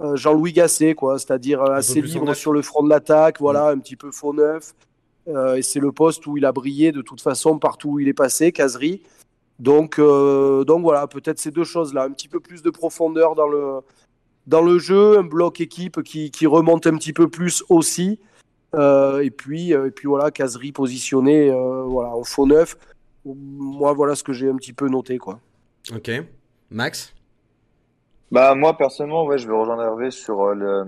euh, Jean-Louis Gasset, quoi, c'est-à-dire euh, assez libre sur le front de l'attaque, voilà, mmh. un petit peu faux neuf. Euh, et c'est le poste où il a brillé de toute façon partout où il est passé, Khazri. Donc, euh, donc voilà, peut-être ces deux choses-là, un petit peu plus de profondeur dans le, dans le jeu, un bloc équipe qui, qui remonte un petit peu plus aussi. Euh, et, puis, euh, et puis voilà, Khazri positionné euh, voilà, en faux neuf. Moi, voilà ce que j'ai un petit peu noté, quoi. Ok. Max ? Bah, moi, personnellement, ouais, je vais rejoindre Hervé sur, le,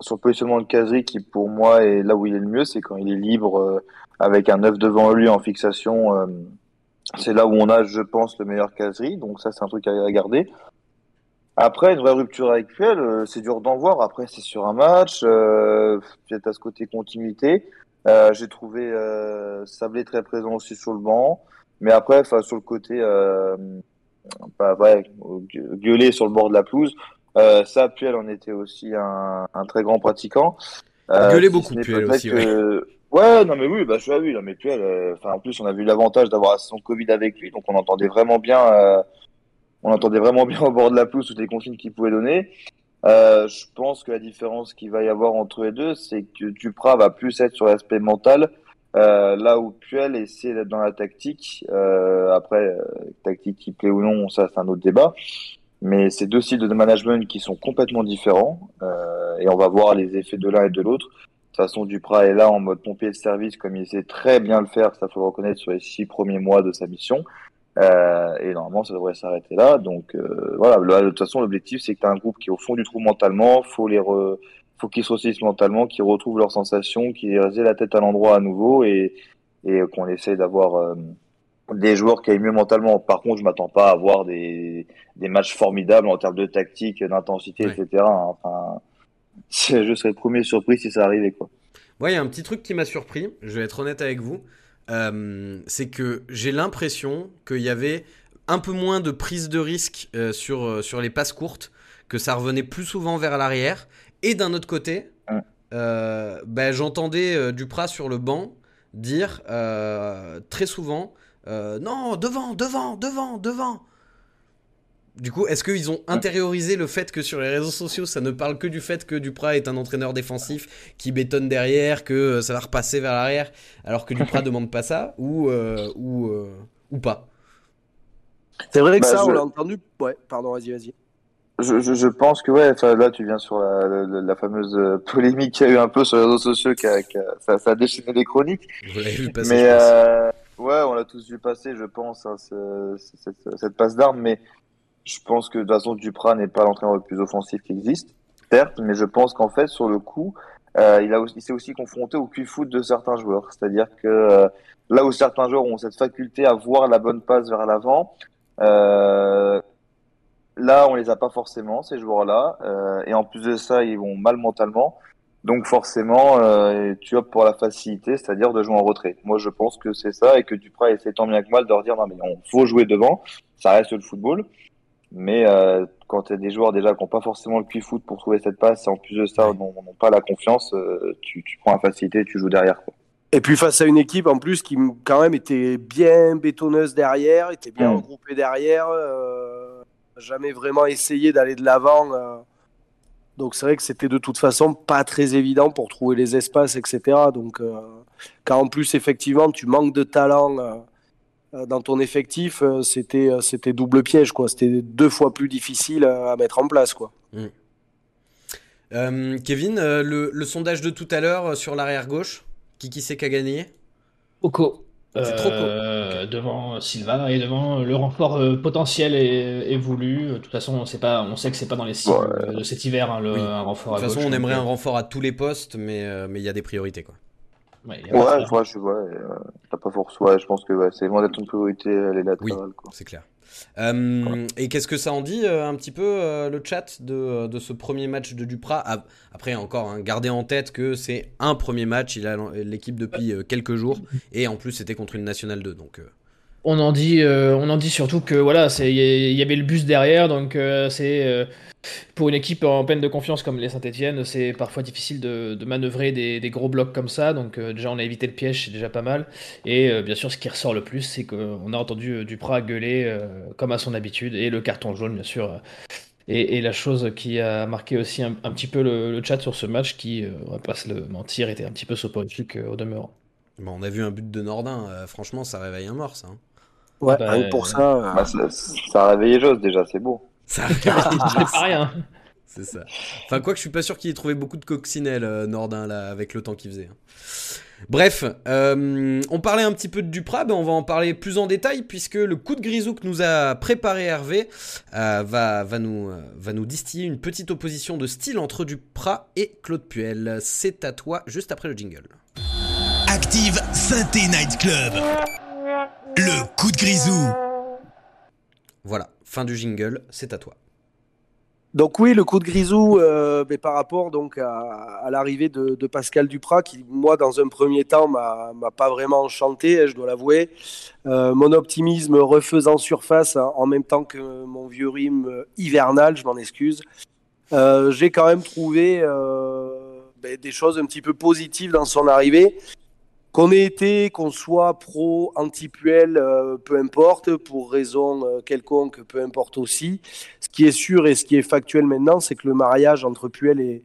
sur le positionnement de Khazri qui, pour moi, est là où il est le mieux. C'est quand il est libre euh, avec un neuf devant lui en fixation. Euh, c'est là où on a, je pense, le meilleur Khazri. Donc ça, c'est un truc à garder. Après, une vraie rupture avec Puel, euh, c'est dur d'en voir. Après, c'est sur un match. Euh, peut-être à ce côté continuité. Euh, j'ai trouvé euh, Sablé très présent aussi sur le banc. Mais après, sur le côté... Euh, Bah, ouais, gueuler sur le bord de la pelouse, euh, ça Puel en était aussi un, un très grand pratiquant. Euh, gueuler beaucoup Puel aussi. Que... Ouais. ouais, non mais oui, bah je suis à lui, non mais Puel. Enfin euh, en plus on a vu l'avantage d'avoir son Covid avec lui, donc on entendait vraiment bien, euh, on entendait vraiment bien au bord de la pelouse toutes les consignes qu'il pouvait donner. Euh, je pense que la différence qu'il va y avoir entre les deux, c'est que Dupraz va plus être sur l'aspect mental. Euh, là où Puel essaie d'être dans la tactique, euh, après euh, tactique qui plaît ou non, ça c'est un autre débat, mais c'est deux styles de management qui sont complètement différents euh, et on va voir les effets de l'un et de l'autre. De toute façon, Dupraz est là en mode pompier de service comme il sait très bien le faire, ça faut le reconnaître, sur les six premiers mois de sa mission euh, et normalement ça devrait s'arrêter là. Donc euh, voilà, là, de toute façon l'objectif c'est que tu as un groupe qui est au fond du trou mentalement, faut les re... faut qu'ils se ressaisissent mentalement, qu'ils retrouvent leurs sensations, qu'ils aient la tête à l'endroit à nouveau et, et qu'on essaie d'avoir euh, des joueurs qui aillent mieux mentalement. Par contre, je m'attends pas à avoir des, des matchs formidables en termes de tactique, d'intensité, ouais. et cetera. Enfin, je serais le premier surpris si ça arrivait, quoi. Ouais, il y a un petit truc qui m'a surpris, je vais être honnête avec vous, euh, c'est que j'ai l'impression qu'il y avait un peu moins de prise de risque euh, sur, euh, sur les passes courtes, que ça revenait plus souvent vers l'arrière. Et d'un autre côté, euh, bah, j'entendais euh, Dupraz sur le banc dire euh, très souvent euh, « Non, devant, devant, devant, devant !» Du coup, est-ce qu'ils ont intériorisé le fait que sur les réseaux sociaux, ça ne parle que du fait que Dupraz est un entraîneur défensif qui bétonne derrière, que ça va repasser vers l'arrière, alors que Dupraz ne demande pas ça, ou, euh, ou, euh, ou pas? C'est vrai que bah, ça, je... on l'a entendu. Ouais, pardon, vas-y, vas-y. Je, je, je pense que ouais, là tu viens sur la, la, la fameuse polémique qu'il y a eu un peu sur les réseaux sociaux, qui a, qui a, ça, ça a déchaîné les chroniques. Vous l'avez vu passer, mais euh, ouais, on l'a tous vu passer, je pense, hein, ce, cette, cette passe d'armes. Mais je pense que de toute façon Dupraz n'est pas l'entraîneur le plus offensif qui existe, certes, mais je pense qu'en fait sur le coup, Euh, il a, il s'est aussi confronté au cul-foot de certains joueurs. C'est-à-dire que euh, là où certains joueurs ont cette faculté à voir la bonne passe vers l'avant, euh, là, on les a pas forcément, ces joueurs-là. Euh, et en plus de ça, ils vont mal mentalement. Donc forcément, euh, tu optes pour la facilité, c'est-à-dire de jouer en retrait. Moi, je pense que c'est ça et que Dupraz essaie tant bien que mal de leur dire « Non, mais on faut jouer devant, ça reste le football. » Mais euh, quand tu as des joueurs déjà qui n'ont pas forcément le cul-foot pour trouver cette passe, et en plus de ça, n'ont pas la confiance, euh, tu, tu prends la facilité et tu joues derrière, quoi. Et puis face à une équipe en plus qui quand même était bien bétonneuse derrière, était bien mmh. regroupée derrière, euh, jamais vraiment essayé d'aller de l'avant. Euh. Donc c'est vrai que c'était de toute façon pas très évident pour trouver les espaces, et cetera. Donc euh, quand en plus effectivement tu manques de talent euh, dans ton effectif, c'était, c'était double piège, quoi. C'était deux fois plus difficile à mettre en place, quoi. Mmh. Euh, Kevin, le, le sondage de tout à l'heure sur l'arrière-gauche, qui, qui c'est qui a gagné ? Oko. C'est trop cool. euh, okay. Devant Silva et devant le renfort euh, potentiel et, et voulu. De toute façon, on sait pas, on sait que c'est pas dans les cibles ouais. de cet hiver, hein, le, oui. un renfort à gauche. De toute façon, gauche, on aimerait un renfort à tous les postes, mais euh, mais il y a des priorités, quoi. Ouais, ouais, ouais, je vois. Ouais, euh, t'as pas force. Ouais, je pense que ouais, c'est loin d'être une priorité les latérales. Oui, quoi. C'est clair. Euh, ouais. Et qu'est-ce que ça en dit euh, un petit peu euh, le chat de, de ce premier match de Dupraz à, après encore hein, gardez en tête que c'est un premier match, il a l'équipe depuis euh, quelques jours et en plus c'était contre une Nationale deux donc... Euh... On, en dit, euh, on en dit surtout que voilà, il y, y avait le bus derrière donc euh, c'est euh, pour une équipe en peine de confiance comme les Saint-Étienne c'est parfois difficile de, de manœuvrer des, des gros blocs comme ça donc euh, déjà on a évité le piège, c'est déjà pas mal et euh, bien sûr ce qui ressort le plus c'est qu'on a entendu Dupraz gueuler euh, comme à son habitude et le carton jaune bien sûr euh, et, et la chose qui a marqué aussi un, un petit peu le, le chat sur ce match qui, euh, on va pas se le mentir, était un petit peu soporifique euh, au demeurant. Bon, on a vu un but de Nordin, euh, franchement ça réveille un mort ça hein. Ouais, bah, pour euh... ça, bah, ça, ça a réveillé Joss déjà, c'est beau. Ça a réveillé Joss. C'est rien. C'est ça. Enfin, quoi que je suis pas sûr qu'il ait trouvé beaucoup de coccinelles, euh, Nordin, là, avec le temps qu'il faisait. Bref, euh, on parlait un petit peu de Dupraz, ben on va en parler plus en détail puisque le coup de grisou que nous a préparé Hervé euh, va, va, nous, euh, va nous distiller une petite opposition de style entre Dupraz et Claude Puel. C'est à toi juste après le jingle. Active Synthé Night Club. Le coup de grisou. Voilà, fin du jingle, c'est à toi. Donc oui, le coup de grisou euh, mais par rapport donc, à, à l'arrivée de, de Pascal Dupraz qui, moi, dans un premier temps, m'a, m'a pas vraiment enchanté, je dois l'avouer. Euh, mon optimisme refaisant surface en même temps que mon vieux rime hivernal, je m'en excuse. Euh, j'ai quand même trouvé euh, des choses un petit peu positives dans son arrivée. Qu'on ait été, qu'on soit pro, anti-Puel, euh, peu importe, pour raison euh, quelconque, peu importe aussi. Ce qui est sûr et ce qui est factuel maintenant, c'est que le mariage entre Puel et,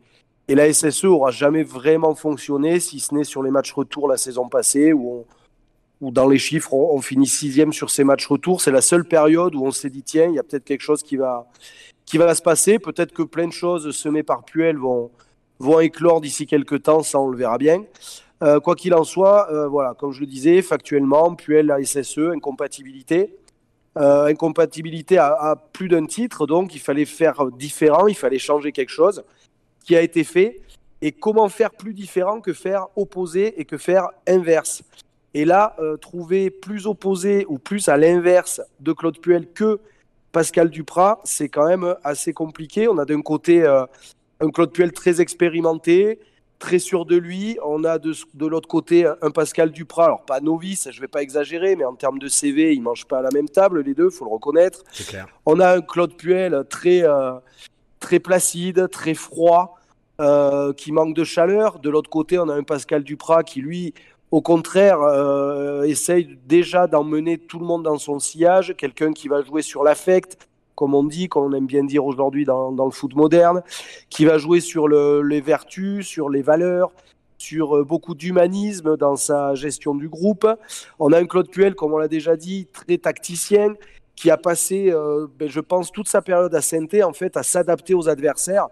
et la S S E n'aura jamais vraiment fonctionné, si ce n'est sur les matchs retour la saison passée, où, on, où dans les chiffres, on, on finit sixième sur ces matchs retour. C'est la seule période où on s'est dit, tiens, il y a peut-être quelque chose qui va, qui va se passer. Peut-être que plein de choses semées par Puel vont, vont éclore d'ici quelques temps, ça on le verra bien. Euh, quoi qu'il en soit, euh, voilà, comme je le disais, factuellement, Puel, la S S E, incompatibilité. Euh, incompatibilité à, à plus d'un titre, donc il fallait faire différent, il fallait changer quelque chose qui a été fait. Et comment faire plus différent que faire opposé et que faire inverse ? Et là, euh, trouver plus opposé ou plus à l'inverse de Claude Puel que Pascal Dupraz, c'est quand même assez compliqué. On a d'un côté euh, un Claude Puel très expérimenté, très sûr de lui. On a de, de l'autre côté un Pascal Dupraz, alors pas novice, je ne vais pas exagérer, mais en termes de C V, ils ne mangent pas à la même table, les deux, il faut le reconnaître. C'est clair. On a un Claude Puel très, euh, très placide, très froid, euh, qui manque de chaleur. De l'autre côté, on a un Pascal Dupraz qui, lui, au contraire, euh, essaye déjà d'emmener tout le monde dans son sillage, quelqu'un qui va jouer sur l'affect, comme on dit, comme on aime bien dire aujourd'hui dans, dans le foot moderne, qui va jouer sur le, les vertus, sur les valeurs, sur beaucoup d'humanisme dans sa gestion du groupe. On a un Claude Puel, comme on l'a déjà dit, très tacticien, qui a passé, euh, ben, je pense, toute sa période à Synthé, en fait, à s'adapter aux adversaires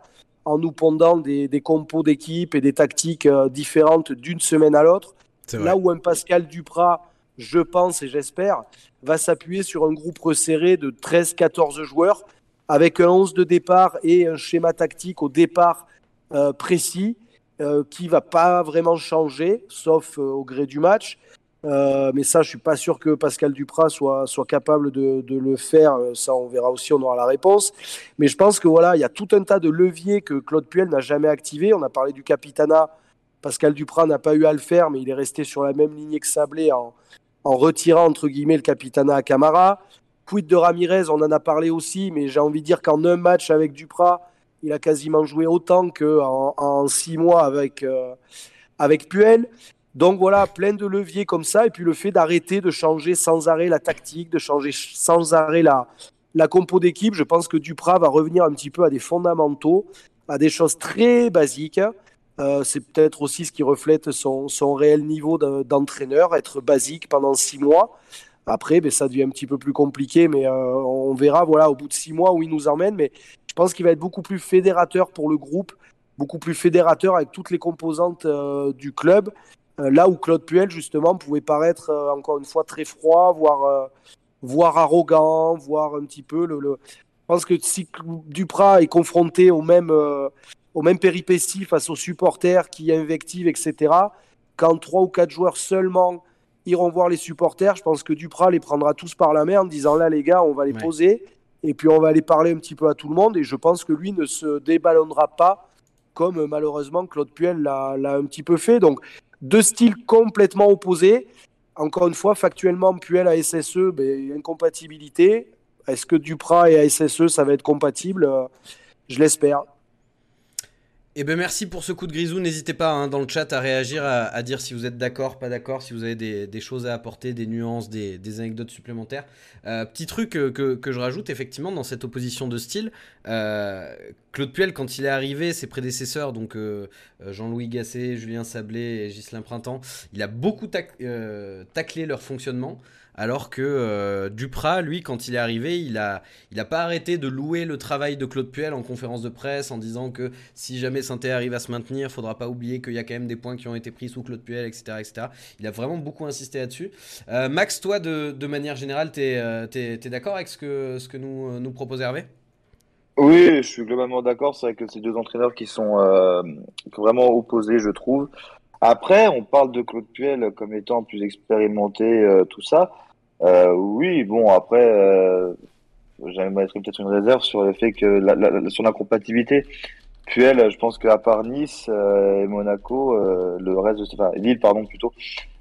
en nous pondant des, des compos d'équipe et des tactiques euh, différentes d'une semaine à l'autre. Là où un Pascal Dupraz, je pense et j'espère, va s'appuyer sur un groupe resserré de treize à quatorze joueurs avec un onze de départ et un schéma tactique au départ euh, précis euh, qui ne va pas vraiment changer, sauf euh, au gré du match. Euh, mais ça, je ne suis pas sûr que Pascal Dupraz soit, soit capable de, de le faire. Ça, on verra aussi, on aura la réponse. Mais je pense que voilà, il y a tout un tas de leviers que Claude Puel n'a jamais activés. On a parlé du Capitana. Pascal Dupraz n'a pas eu à le faire, mais il est resté sur la même lignée que Sablé en, en retirant, entre guillemets, le Capitana à Camara. Quid de Ramirez, on en a parlé aussi, mais j'ai envie de dire qu'en un match avec Dupraz, il a quasiment joué autant qu'en en six mois avec, euh, avec Puel. Donc voilà, plein de leviers comme ça. Et puis le fait d'arrêter de changer sans arrêt la tactique, de changer sans arrêt la, la compo d'équipe, je pense que Dupraz va revenir un petit peu à des fondamentaux, à des choses très basiques. Euh, c'est peut-être aussi ce qui reflète son, son réel niveau de, d'entraîneur, être basique pendant six mois. Après, ben, ça devient un petit peu plus compliqué, mais euh, on verra voilà, au bout de six mois où il nous emmène. Mais je pense qu'il va être beaucoup plus fédérateur pour le groupe, beaucoup plus fédérateur avec toutes les composantes euh, du club. Euh, là où Claude Puel, justement, pouvait paraître, euh, encore une fois, très froid, voire, euh, voire arrogant, voire un petit peu... Le, le... Je pense que si Dupraz est confronté au même... Euh, aux mêmes péripéties face aux supporters qui invectivent, et cetera. Quand trois ou quatre joueurs seulement iront voir les supporters, je pense que Dupraz les prendra tous par la main en disant « Là, les gars, on va les ouais. poser et puis on va aller parler un petit peu à tout le monde. » Et je pense que lui ne se déballonnera pas comme malheureusement Claude Puel l'a, l'a un petit peu fait. Donc, deux styles complètement opposés. Encore une fois, factuellement, Puel à S S E, ben, incompatibilité. Est-ce que Dupraz et à S S E, ça va être compatible ? Je l'espère. Eh ben merci pour ce coup de grisou, n'hésitez pas hein, dans le chat à réagir, à, à dire si vous êtes d'accord, pas d'accord, si vous avez des, des choses à apporter, des nuances, des, des anecdotes supplémentaires. Euh, petit truc que, que, que je rajoute effectivement dans cette opposition de style, euh, Claude Puel quand il est arrivé, ses prédécesseurs, donc euh, Jean-Louis Gasset, Julien Sablé et Ghislain Printemps, il a beaucoup tac- euh, taclé leur fonctionnement. Alors que euh, Dupraz, lui, quand il est arrivé, il a, il a pas arrêté de louer le travail de Claude Puel en conférence de presse en disant que si jamais Synthé arrive à se maintenir, il faudra pas oublier qu'il y a quand même des points qui ont été pris sous Claude Puel, et cetera, et cetera. Il a vraiment beaucoup insisté là-dessus. Euh, Max, toi, de, de manière générale, tu es euh, d'accord avec ce que, ce que nous, euh, nous propose Hervé ? Oui, je suis globalement d'accord. C'est vrai que ces deux entraîneurs qui sont euh, vraiment opposés, je trouve. Après, on parle de Claude Puel comme étant plus expérimenté, euh, tout ça. Euh, oui, bon, après, euh, j'aimerais peut-être une réserve sur le fait que la, la, sur l'incompatibilité. Puel, je pense qu'à part Nice euh, et Monaco, euh, le reste, de, enfin Lille, pardon, plutôt,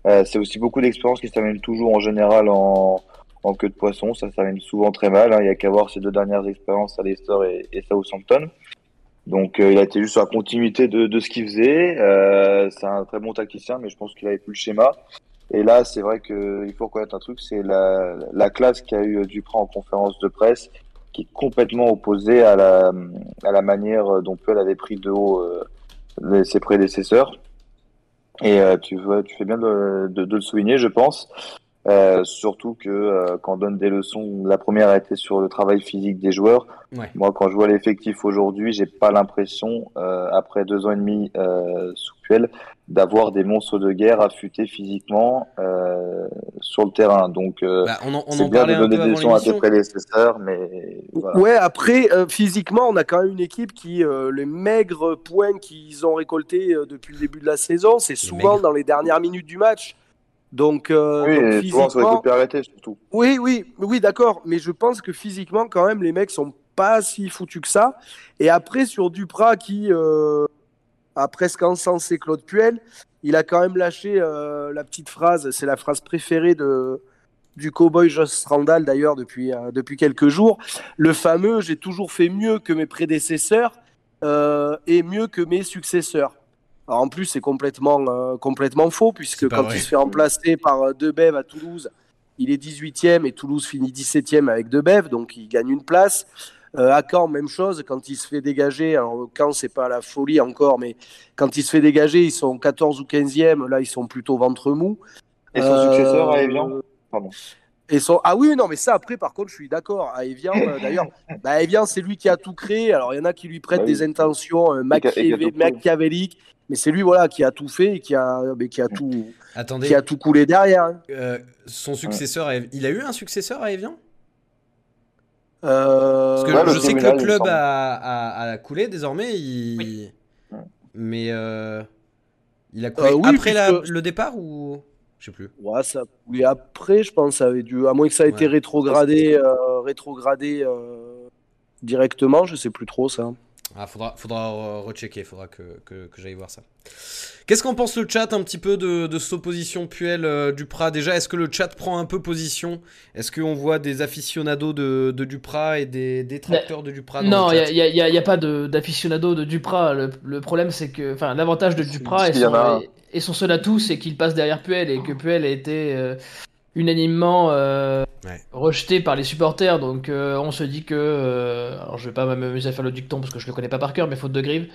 euh, c'est aussi beaucoup d'expérience qui se termine toujours en général en, en queue de poisson. Ça se termine souvent très mal. Hein. Il n'y a qu'à voir ses deux dernières expériences à Leicester et, et Southampton. Donc, euh, il a été juste sur la continuité de, de ce qu'il faisait. Euh, c'est un très bon tacticien, mais je pense qu'il avait plus le schéma. Et là, c'est vrai qu'il faut reconnaître un truc, c'est la, la classe qu'a eu Dupraz en conférence de presse, qui est complètement opposée à la, à la manière dont Puel avait pris de haut euh, les, ses prédécesseurs. Et euh, tu, tu fais bien de, de, de le souligner, je pense. Euh, surtout que euh, quand on donne des leçons, la première a été sur le travail physique des joueurs. Ouais. Moi, quand je vois l'effectif aujourd'hui, j'ai pas l'impression, euh, après deux ans et demi euh, sous Puel, d'avoir des monstres de guerre affûtés physiquement euh, sur le terrain. Donc, euh, bah, on en, on c'est bien de donner des leçons à tes prédécesseurs, mais voilà. Ouais, après, euh, physiquement, on a quand même une équipe qui, euh, les maigres points qu'ils ont récoltés euh, depuis le début de la saison, c'est souvent les dans les dernières minutes du match. Donc, euh, oui, donc physiquement, toi, on peut arrêter, surtout. Oui, oui, oui, d'accord. Mais je pense que physiquement, quand même, les mecs sont pas si foutus que ça. Et après, sur Dupraz qui euh, a presque encensé Claude Puel, il a quand même lâché euh, la petite phrase. C'est la phrase préférée de du cowboy Joss Randall d'ailleurs depuis euh, depuis quelques jours. Le fameux « J'ai toujours fait mieux que mes prédécesseurs euh, et mieux que mes successeurs ». Alors en plus, c'est complètement, euh, complètement faux, puisque quand vrai. il se fait remplacer par euh, Debev à Toulouse, il est dix-huitième et Toulouse finit dix-septième avec Debev, donc il gagne une place. Euh, à Caen, même chose, quand il se fait dégager, alors Caen, c'est pas la folie encore, mais quand il se fait dégager, ils sont quatorze ou quinzième, là, ils sont plutôt ventre mou. Et son euh, successeur à Evian euh, Pardon. Et son... Ah oui, non, mais ça, après, par contre, je suis d'accord. À Evian, euh, d'ailleurs, bah, Evian, c'est lui qui a tout créé. Alors, il y en a qui lui prêtent bah, oui. des intentions euh, machiavé- machiavéliques. Mais c'est lui voilà, qui a tout fait et qui a, mais qui a, tout, qui a tout coulé derrière. Hein. Euh, son successeur, ouais. il a eu un successeur à Evian euh... Parce que ouais, je, je sais que le club a, a, a coulé désormais. Il... Oui. Mais... Euh... Il a coulé euh, oui, après la, que... le départ ou je sais plus. Ouais, ça a coulé après, je pense. Ça avait dû, à moins que ça ait ouais. été rétrogradé, euh, rétrogradé euh, directement, je sais plus trop ça. Ah, faudra, faudra rechecker, faudra que, que, que j'aille voir ça. Qu'est-ce qu'on pense le chat un petit peu de, de cette opposition Puel-Dupraz? Déjà, est-ce que le chat prend un peu position? Est-ce qu'on voit des aficionados de, de Dupraz et des détracteurs de Dupraz dans Non, il n'y a, a, a, a pas d'aficionados de, de Dupraz. Le, le problème, c'est que... Enfin, l'avantage de Dupraz et son, a... et son seul atout, c'est qu'il passe derrière Puel et que Puel a été... Euh... unanimement euh, ouais. rejeté par les supporters, donc euh, on se dit que euh, alors je vais pas m'amuser à faire le dicton parce que je le connais pas par cœur, mais faute de grive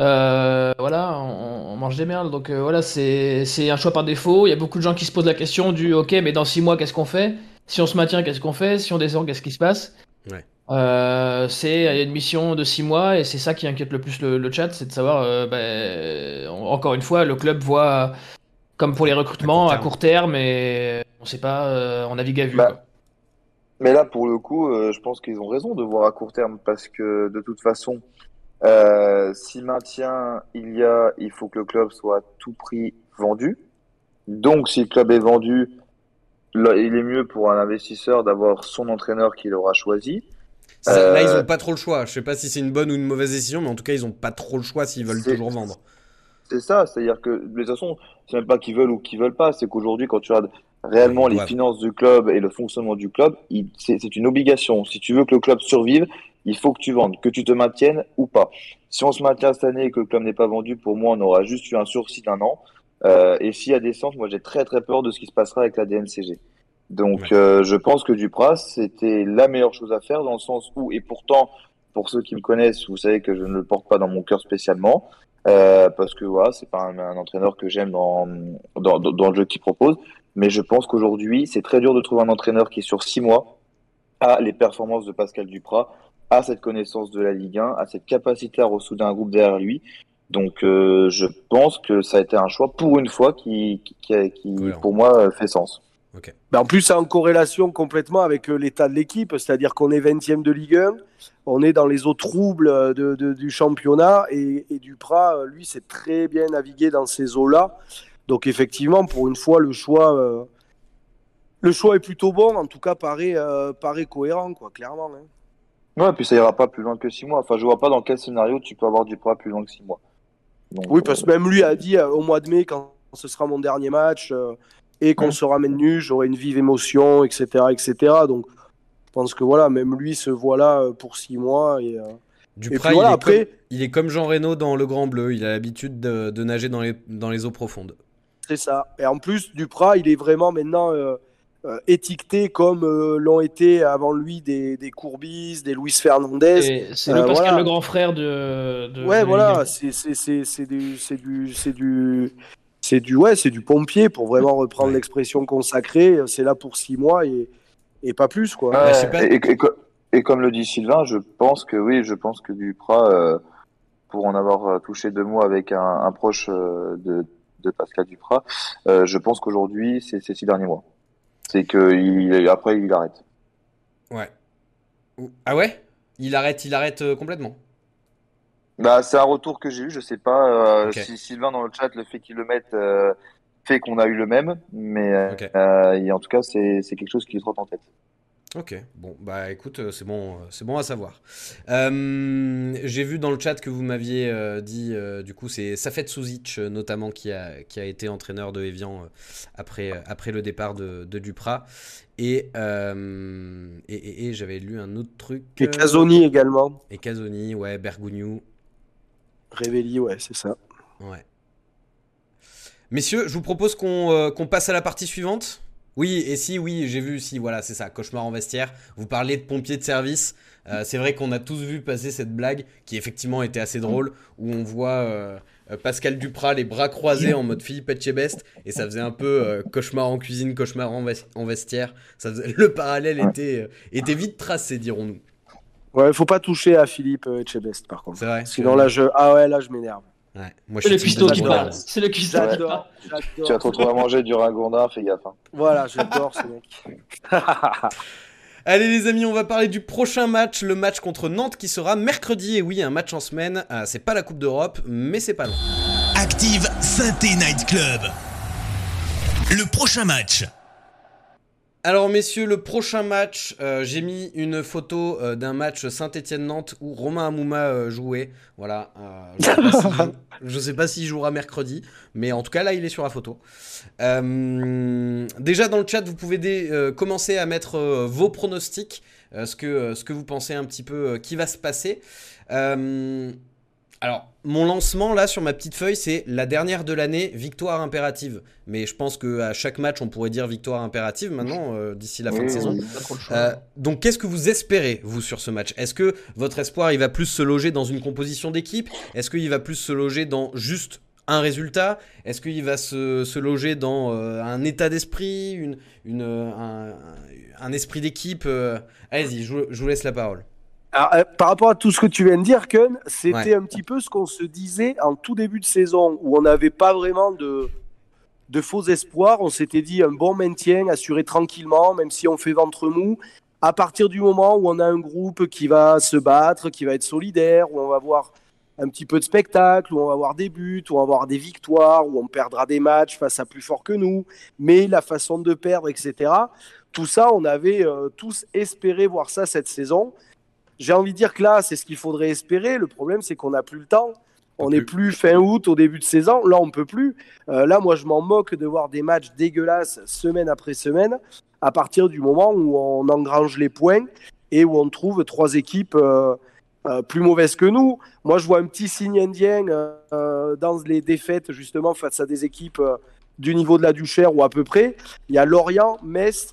euh, voilà, on, on mange des merdes, donc euh, voilà, c'est c'est un choix par défaut. Il y a beaucoup de gens qui se posent la question du ok, mais dans six mois qu'est-ce qu'on fait? Si on se maintient, qu'est-ce qu'on fait? Si on descend, qu'est-ce qui se passe? ouais. Euh, c'est une mission de six mois et c'est ça qui inquiète le plus le, le chat, c'est de savoir euh, bah, on, encore une fois le club voit comme pour les recrutements à court terme, à court terme et on sait pas, euh, on navigue à vue. Bah, quoi. Mais là, pour le coup, euh, je pense qu'ils ont raison de voir à court terme parce que de toute façon, euh, si maintien il y a, il faut que le club soit à tout prix vendu. Donc, si le club est vendu, là, il est mieux pour un investisseur d'avoir son entraîneur qu'il aura choisi. Ça, euh, là, ils n'ont pas trop le choix. Je sais pas si c'est une bonne ou une mauvaise décision, mais en tout cas, ils n'ont pas trop le choix s'ils veulent toujours vendre. C'est ça, c'est-à-dire que de toute façon, c'est même pas qu'ils veulent ou qu'ils veulent pas, c'est qu'aujourd'hui, quand tu regardes réellement les ouais. finances du club et le fonctionnement du club, il, c'est, c'est une obligation. Si tu veux que le club survive, il faut que tu vendes, que tu te maintiennes ou pas. Si on se maintient cette année et que le club n'est pas vendu, pour moi, on aura juste eu un sursis d'un an. Euh, et s'il y a des sens, moi, j'ai très très peur de ce qui se passera avec la D N C G. Donc, ouais. euh, je pense que Dupraz, c'était la meilleure chose à faire dans le sens où, et pourtant, pour ceux qui me connaissent, vous savez que je ne le porte pas dans mon cœur spécialement. Euh, parce que voilà, c'est pas un, un entraîneur que j'aime dans, dans, dans le jeu qu'il propose, mais je pense qu'aujourd'hui c'est très dur de trouver un entraîneur qui sur six mois a les performances de Pascal Dupraz, a cette connaissance de la Ligue un, a cette capacité à ressouder un groupe derrière lui, donc euh, je pense que ça a été un choix pour une fois qui, qui, qui, qui oui, pour moi fait sens. Okay. Ben en plus, c'est en corrélation complètement avec l'état de l'équipe, c'est-à-dire qu'on est vingtième de Ligue un, on est dans les eaux troubles de, de, du championnat et, et Dupraz, lui, s'est très bien navigué dans ces eaux-là. Donc effectivement, pour une fois, le choix, euh, le choix est plutôt bon, en tout cas paraît, euh, paraît cohérent, quoi, clairement. Hein. Ouais, et puis ça ira pas plus loin que six mois. Enfin, je vois pas dans quel scénario tu peux avoir Dupraz plus loin que six mois. Donc, oui, parce que euh... même lui a dit euh, au mois de mai, quand ce sera mon dernier match... Euh, et qu'on se ramène nu, j'aurai une vive émotion, et cetera, et cetera. Donc, je pense que voilà, même lui se voit là pour six mois. Et, Dupraz, et puis, voilà, il, est après... comme, il est comme Jean Reno dans Le Grand Bleu, il a l'habitude de, de nager dans les, dans les eaux profondes. C'est ça. Et en plus, Dupraz, il est vraiment maintenant euh, euh, étiqueté comme euh, l'ont été avant lui des, des Courbis, des Luis Fernandez. Et c'est euh, le Pascal, voilà. le grand frère de. de ouais, de voilà, c'est, c'est, c'est, c'est du, c'est du, c'est du... C'est du, ouais, c'est du pompier, pour vraiment reprendre ouais. l'expression consacrée. C'est là pour six mois et, et pas plus. Quoi. Ouais, ouais. Pas... Et, et, et comme le dit Sylvain, je pense que oui, je pense que Dupraz, euh, pour en avoir touché deux mots avec un, un proche euh, de, de Pascal Dupraz, euh, je pense qu'aujourd'hui, c'est ces six derniers mois. C'est qu'après, il, il arrête. Ouais. Ah ouais? Il arrête, il arrête euh, complètement. Bah, c'est un retour que j'ai eu, je sais pas euh, okay. si Sylvain dans le chat le fait qu'il le mette euh, fait qu'on a eu le même, mais okay. euh, et en tout cas c'est, c'est quelque chose qui est trop en tête. Ok, bon bah écoute, c'est bon, c'est bon à savoir. Euh, j'ai vu dans le chat que vous m'aviez euh, dit, euh, du coup c'est Safet Suzic euh, notamment qui a, qui a été entraîneur de Evian euh, après, euh, après le départ de, de Dupraz et, euh, et, et, et j'avais lu un autre truc. Euh, et Casoni également. Et Casoni, ouais, Bergugnou. Révéli, ouais, c'est ça. Ouais. Messieurs, je vous propose qu'on, euh, qu'on passe à la partie suivante. Oui, et si, oui, j'ai vu, si, voilà, c'est ça, cauchemar en vestiaire. Vous parlez de pompiers de service. Euh, c'est vrai qu'on a tous vu passer cette blague qui, effectivement, était assez drôle, où on voit euh, Pascal Dupraz les bras croisés en mode Philippe Etchebest, et ça faisait un peu euh, cauchemar en cuisine, cauchemar en, ves- en vestiaire. Ça faisait... Le parallèle était, euh, était vite tracé, dirons-nous. Ouais, faut pas toucher à Philippe Etchebest, par contre. C'est vrai. Sinon, c'est vrai. Là, je... Ah ouais, là, je m'énerve. Ouais. Moi, c'est, je suis le qui parle. c'est le cuistot qui parle. Tu vas te retrouver à manger du ragondin, fais gaffe. Hein. Voilà, j'adore ce mec. Allez les amis, on va parler du prochain match, le match contre Nantes qui sera mercredi. Et oui, un match en semaine. Ah, c'est pas la Coupe d'Europe, mais c'est pas long. Active Saint-Étienne Night Club. Le prochain match. Alors messieurs, le prochain match, euh, j'ai mis une photo euh, d'un match Saint-Étienne-Nantes où Romain Hamouma euh, jouait. Voilà, euh, je ne sais pas s'il jouera mercredi, mais en tout cas là il est sur la photo. Euh, déjà dans le chat, vous pouvez dé- euh, commencer à mettre euh, vos pronostics, euh, ce que, euh, ce que vous pensez un petit peu euh, qui va se passer. Euh, alors, mon lancement là sur ma petite feuille, c'est la dernière de l'année, victoire impérative. Mais je pense qu'à chaque match, on pourrait dire victoire impérative maintenant, euh, d'ici la fin oui, de saison. Euh, donc, qu'est-ce que vous espérez, vous, sur ce match? Est-ce que votre espoir, il va plus se loger dans une composition d'équipe? Est-ce qu'il va plus se loger dans juste un résultat? Est-ce qu'il va se, se loger dans euh, un état d'esprit, une, une, un, un esprit d'équipe? euh... Allez-y, je, je vous laisse la parole. Alors, par rapport à tout ce que tu viens de dire, Ken, c'était ouais. un petit peu ce qu'on se disait en tout début de saison, où on n'avait pas vraiment de... de faux espoirs. On s'était dit un bon maintien assuré tranquillement, même si on fait ventre mou. À partir du moment où on a un groupe qui va se battre, qui va être solidaire, où on va avoir un petit peu de spectacle, où on va avoir des buts, où on va avoir des victoires, où on perdra des matchs face à plus fort que nous, mais la façon de perdre, et cetera. Tout ça, on avait euh, tous espéré voir ça cette saison. J'ai envie de dire que là, c'est ce qu'il faudrait espérer. Le problème, c'est qu'on n'a plus le temps. On n'est plus fin août au début de saison, là on ne peut plus. Euh, là moi je m'en moque de voir des matchs dégueulasses semaine après semaine à partir du moment où on engrange les points et où on trouve trois équipes euh, euh, plus mauvaises que nous. Moi je vois un petit signe indien euh, dans les défaites justement face à des équipes euh, du niveau de la Duchère ou à peu près. Il y a Lorient, Metz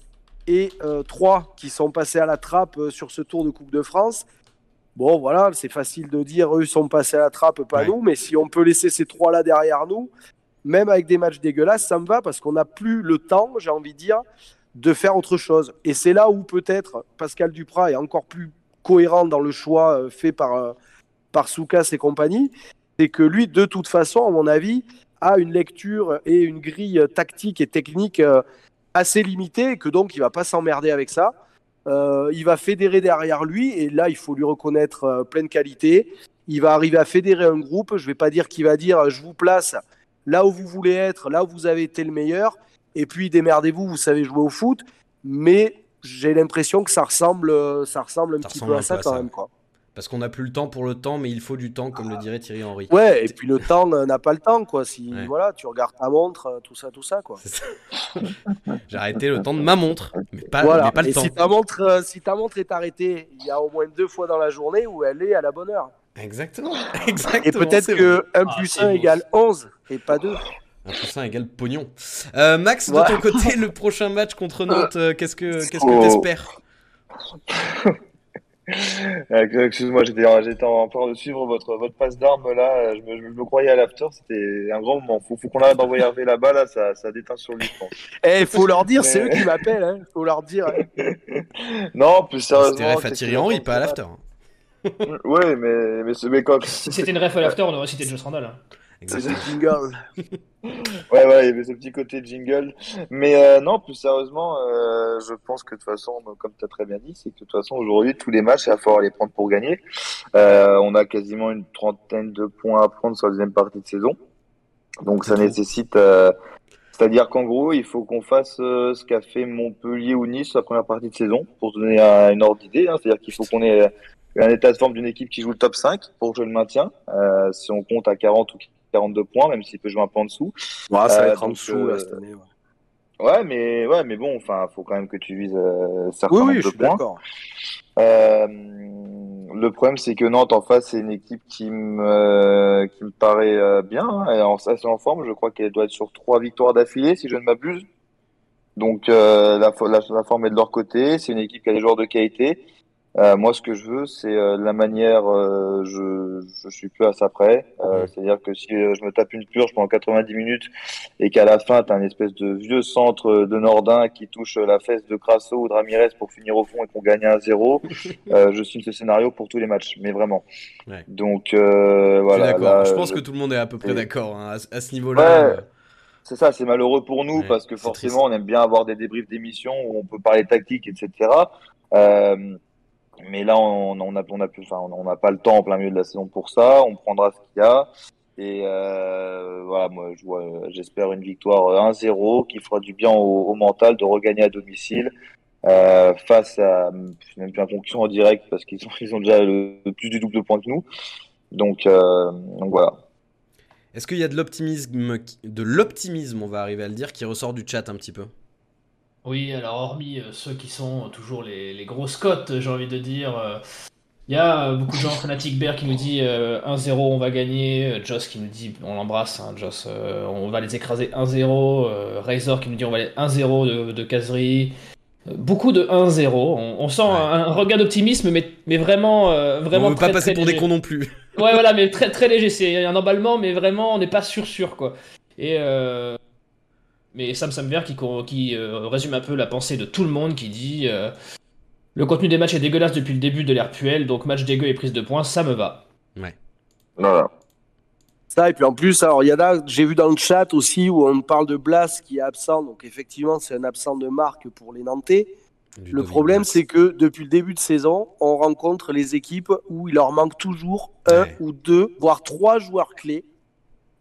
et euh, Troyes qui sont passés à la trappe euh, sur ce tour de Coupe de France. Bon, voilà, c'est facile de dire, eux sont passés à la trappe, pas ouais. nous, mais si on peut laisser ces trois-là derrière nous, même avec des matchs dégueulasses, ça me va, parce qu'on n'a plus le temps, j'ai envie de dire, de faire autre chose. Et c'est là où peut-être Pascal Dupraz est encore plus cohérent dans le choix fait par, par Soukas et compagnie, c'est que lui, de toute façon, à mon avis, a une lecture et une grille tactique et technique assez limitée, et que donc il ne va pas s'emmerder avec ça. Euh, il va fédérer derrière lui et là il faut lui reconnaître euh, pleine qualité. Il va arriver à fédérer un groupe. Je ne vais pas dire qu'il va dire je vous place là où vous voulez être, là où vous avez été le meilleur et puis démerdez-vous, vous savez jouer au foot, mais j'ai l'impression que ça ressemble, euh, ça ressemble un ça petit ressemble peu à ça peu quand à même ça. Quoi. Parce qu'on n'a plus le temps pour le temps, mais il faut du temps comme ah. le dirait Thierry Henry. Ouais, et puis le temps n'a pas le temps quoi. Si ouais. voilà, tu regardes ta montre, tout ça, tout ça quoi. Ça. J'ai arrêté le temps de ma montre, mais pas, voilà. mais pas le et temps. Si ta montre, euh, si ta montre est arrêtée, il y a au moins deux fois dans la journée où elle est à la bonne heure. Exactement. Exactement. Et peut-être que un ah, plus un égale onze et pas deux. Un plus un égale pognon. Euh, Max, de ouais. ton côté, le prochain match contre Nantes, euh, qu'est-ce que qu'est-ce que oh. t'espères? Excuse-moi, j'étais en, j'étais en train de suivre votre, votre passe d'armes là. Je me, je me croyais à l'after, c'était un grand moment. Faut, faut qu'on arrête d'envoyer Hervé là-bas, là, ça, ça déteint sur lui. Eh, faut leur dire, mais... c'est eux qui m'appellent, hein. Faut leur dire. Hein. Non, plus sérieusement. C'était ref à Thierry Henry, pas à l'after. Ouais, mais, mais, mais quoi. Si c'était une ref à l'after, on aurait cité Joss Randall. Hein. Exactement. C'est jingle. Ouais, ouais, il y avait ce petit côté jingle. Mais euh, non, plus sérieusement, euh, je pense que de toute façon, comme tu as très bien dit, c'est que de toute façon, aujourd'hui, tous les matchs, il va falloir les prendre pour gagner. Euh, on a quasiment une trentaine de points à prendre sur la deuxième partie de saison. Donc, ça nécessite... Euh, c'est-à-dire qu'en gros, il faut qu'on fasse euh, ce qu'a fait Montpellier ou Nice la première partie de saison, pour donner un, une ordre d'idée. Hein. C'est-à-dire qu'il faut qu'on ait un état de forme d'une équipe qui joue le top cinq pour jouer le maintien. Euh, si on compte à quarante ou quarante-deux points, même s'il peut jouer un peu en dessous. Ouais, ça va euh, être en dessous euh, là, cette année. Ouais, ouais, mais, ouais mais bon, enfin, faut quand même que tu vises euh, certains oui, oui, de je suis points. D'accord. Euh, le problème, c'est que Nantes en face, c'est une équipe qui me, euh, qui me paraît euh, bien. Hein, elle est assez en forme. Je crois qu'elle doit être sur trois victoires d'affilée, si je ne m'abuse. Donc, euh, la, la, la forme est de leur côté. C'est une équipe qui a des joueurs de qualité. Euh, moi, ce que je veux, c'est euh, la manière. Euh, je je suis plus à ça près. Euh, c'est-à-dire que si euh, je me tape une purge pendant quatre-vingt-dix minutes et qu'à la fin, t'as un espèce de vieux centre de Nordin qui touche la fesse de Krasso ou de Ramirez pour finir au fond et qu'on gagne un zéro, euh, je signe ce scénario pour tous les matchs. Mais vraiment. Ouais. Donc euh, voilà. Je, là, je pense je... que tout le monde est à peu près et... d'accord hein, à, à ce niveau-là. Ouais. Euh... C'est ça, c'est malheureux pour nous ouais, parce que forcément, on aime bien avoir des débriefs d'émissions où on peut parler tactique, et cetera. Euh, Mais là, on n'a on a, on a on a pas le temps en plein milieu de la saison pour ça. On prendra ce qu'il y a. Et euh, voilà, moi, je vois, j'espère une victoire un zéro qui fera du bien au, au mental de regagner à domicile euh, face à même plus un concurrent en direct parce qu'ils ont, ils ont déjà le, plus du double de points que nous. Donc, euh, donc voilà. Est-ce qu'il y a de l'optimisme, de l'optimisme, on va arriver à le dire, qui ressort du chat un petit peu ? Oui, alors hormis ceux qui sont toujours les, les grosses cotes, j'ai envie de dire... Euh... Il y a beaucoup de gens, Fanatic Bear qui nous dit euh, un zéro on va gagner, Joss qui nous dit on l'embrasse, hein, Joss, euh, on va les écraser un zéro, euh, Razor qui nous dit on va aller un zéro de, de Khazri, euh, beaucoup de un zéro, on, on sent ouais. un, un regard d'optimisme mais, mais vraiment, euh, vraiment on ne veut pas passer très pour léger. Des cons non plus. Ouais voilà, mais très très léger, c'est un emballement mais vraiment on n'est pas sûr sûr quoi. Et euh... mais Sam Sam Vert qui, qui euh, résume un peu la pensée de tout le monde qui dit... Euh... Le contenu des matchs est dégueulasse depuis le début de l'ère Puel, donc match dégueu et prise de points, ça me va. Ouais. Voilà. Ça, et puis en plus, alors il y en a, j'ai vu dans le chat aussi où on parle de Blas qui est absent, donc effectivement c'est un absent de marque pour les Nantais. Du le problème Blas. C'est que depuis le début de saison, on rencontre les équipes où il leur manque toujours un ouais. ou deux, voire trois joueurs clés,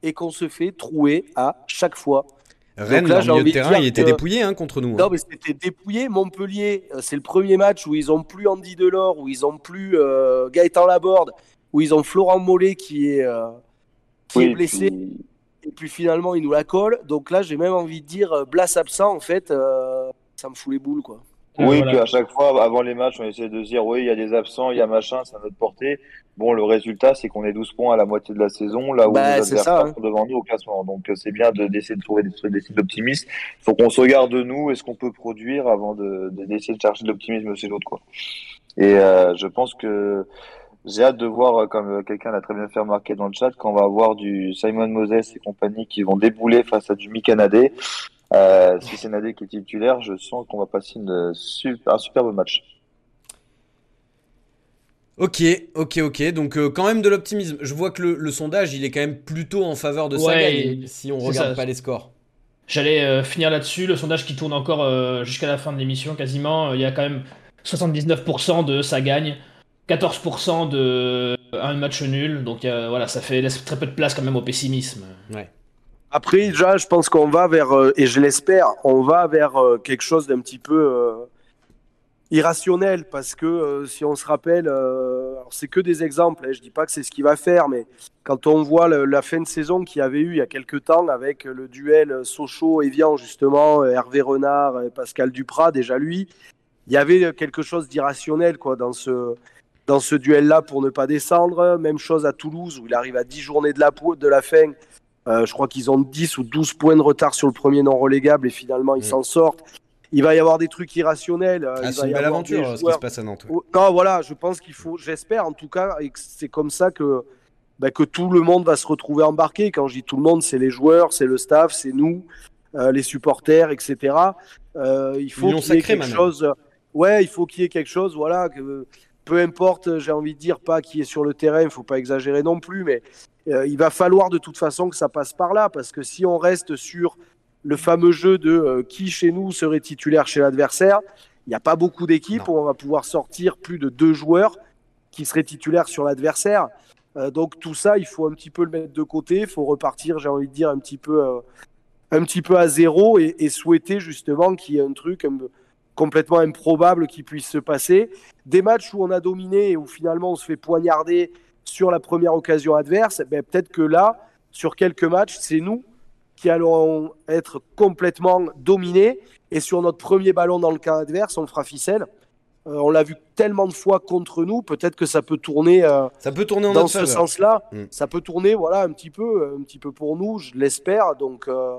et qu'on se fait trouer à chaque fois. Rennes, là, leur milieu de terrain, il était que... dépouillé hein, contre nous. Non, hein. mais c'était dépouillé. Montpellier, c'est le premier match où ils n'ont plus Andy Delors, où ils n'ont plus euh, Gaëtan Laborde, où ils ont Florent Mollet qui est, euh, qui oui, est blessé. Puis... Et puis finalement, ils nous la collent. Donc là, j'ai même envie de dire, Blas absent, en fait, euh, ça me fout les boules, quoi. Oui, voilà. Puis à chaque fois, avant les matchs, on essaie de dire, oui, il y a des absents, il y a machin, ça va te porter. Bon, le résultat, c'est qu'on est douze points à la moitié de la saison, là où bah, les adversaires sont hein. devant nous au classement. Donc, c'est bien de, d'essayer de trouver des trucs d'optimisme. Il faut qu'on se regarde de nous et ce qu'on peut produire avant de, de, d'essayer de chercher de l'optimisme chez l'autre, quoi. Et euh, je pense que j'ai hâte de voir, comme quelqu'un l'a très bien fait remarquer dans le chat, quand on va avoir du Simon Moses et compagnie qui vont débouler face à du Mika Nadé. Euh, si c'est Nadé qui est titulaire, je sens qu'on va passer une super, un superbe match. Ok, ok, ok. Donc euh, quand même de l'optimisme. Je vois que le, le sondage, il est quand même plutôt en faveur de Saga ouais, si on regarde ça. Pas les scores. J'allais euh, finir là-dessus. Le sondage qui tourne encore euh, jusqu'à la fin de l'émission quasiment. Il y a quand même soixante-dix-neuf pour cent de ça gagne, quatorze pour cent de un match nul. Donc euh, voilà, ça fait laisse très peu de place quand même au pessimisme. Ouais. Après, déjà, je pense qu'on va vers, euh, et je l'espère, on va vers euh, quelque chose d'un petit peu euh, irrationnel, parce que euh, si on se rappelle, euh, alors c'est que des exemples, hein, je ne dis pas que c'est ce qu'il va faire, mais quand on voit le, la fin de saison qu'il y avait eu il y a quelques temps avec le duel Sochaux-Evian, justement, Hervé Renard et Pascal Dupraz, déjà lui, il y avait quelque chose d'irrationnel quoi, dans ce... Dans ce duel-là pour ne pas descendre, même chose à Toulouse où il arrive à dix journées de la, de la fin. Euh, je crois qu'ils ont dix ou douze points de retard sur le premier non relégable et finalement ils mmh. s'en sortent. Il va y avoir des trucs irrationnels. Ah, il c'est va une belle aventure joueurs... ce qui se passe à Nantes. Ouais. Non, voilà, je pense qu'il faut, j'espère en tout cas, et que c'est comme ça que, bah, que tout le monde va se retrouver embarqué. Quand je dis tout le monde, c'est les joueurs, c'est le staff, c'est nous, euh, les supporters, et cetera. Euh, il faut L'union qu'il y ait quelque chose. Ouais, il faut qu'il y ait quelque chose, voilà. Que... Peu importe, j'ai envie de dire, pas qui est sur le terrain, il ne faut pas exagérer non plus, mais euh, il va falloir de toute façon que ça passe par là, parce que si on reste sur le fameux jeu de euh, qui chez nous serait titulaire chez l'adversaire, il n'y a pas beaucoup d'équipes non. où on va pouvoir sortir plus de deux joueurs qui seraient titulaires sur l'adversaire. Euh, donc tout ça, il faut un petit peu le mettre de côté, il faut repartir, j'ai envie de dire, un petit peu, euh, un petit peu à zéro et, et souhaiter justement qu'il y ait un truc... Un, complètement improbable qu'il puisse se passer. Des matchs où on a dominé et où finalement on se fait poignarder sur la première occasion adverse, ben peut-être que là, sur quelques matchs, c'est nous qui allons être complètement dominés et sur notre premier ballon dans le camp adverse, on fera ficelle. Euh, on l'a vu tellement de fois contre nous, peut-être que ça peut tourner, euh, ça peut tourner en dans ce faveur. Sens-là. Mmh. Ça peut tourner voilà, un petit peu, un petit peu pour nous, je l'espère. Donc... Euh,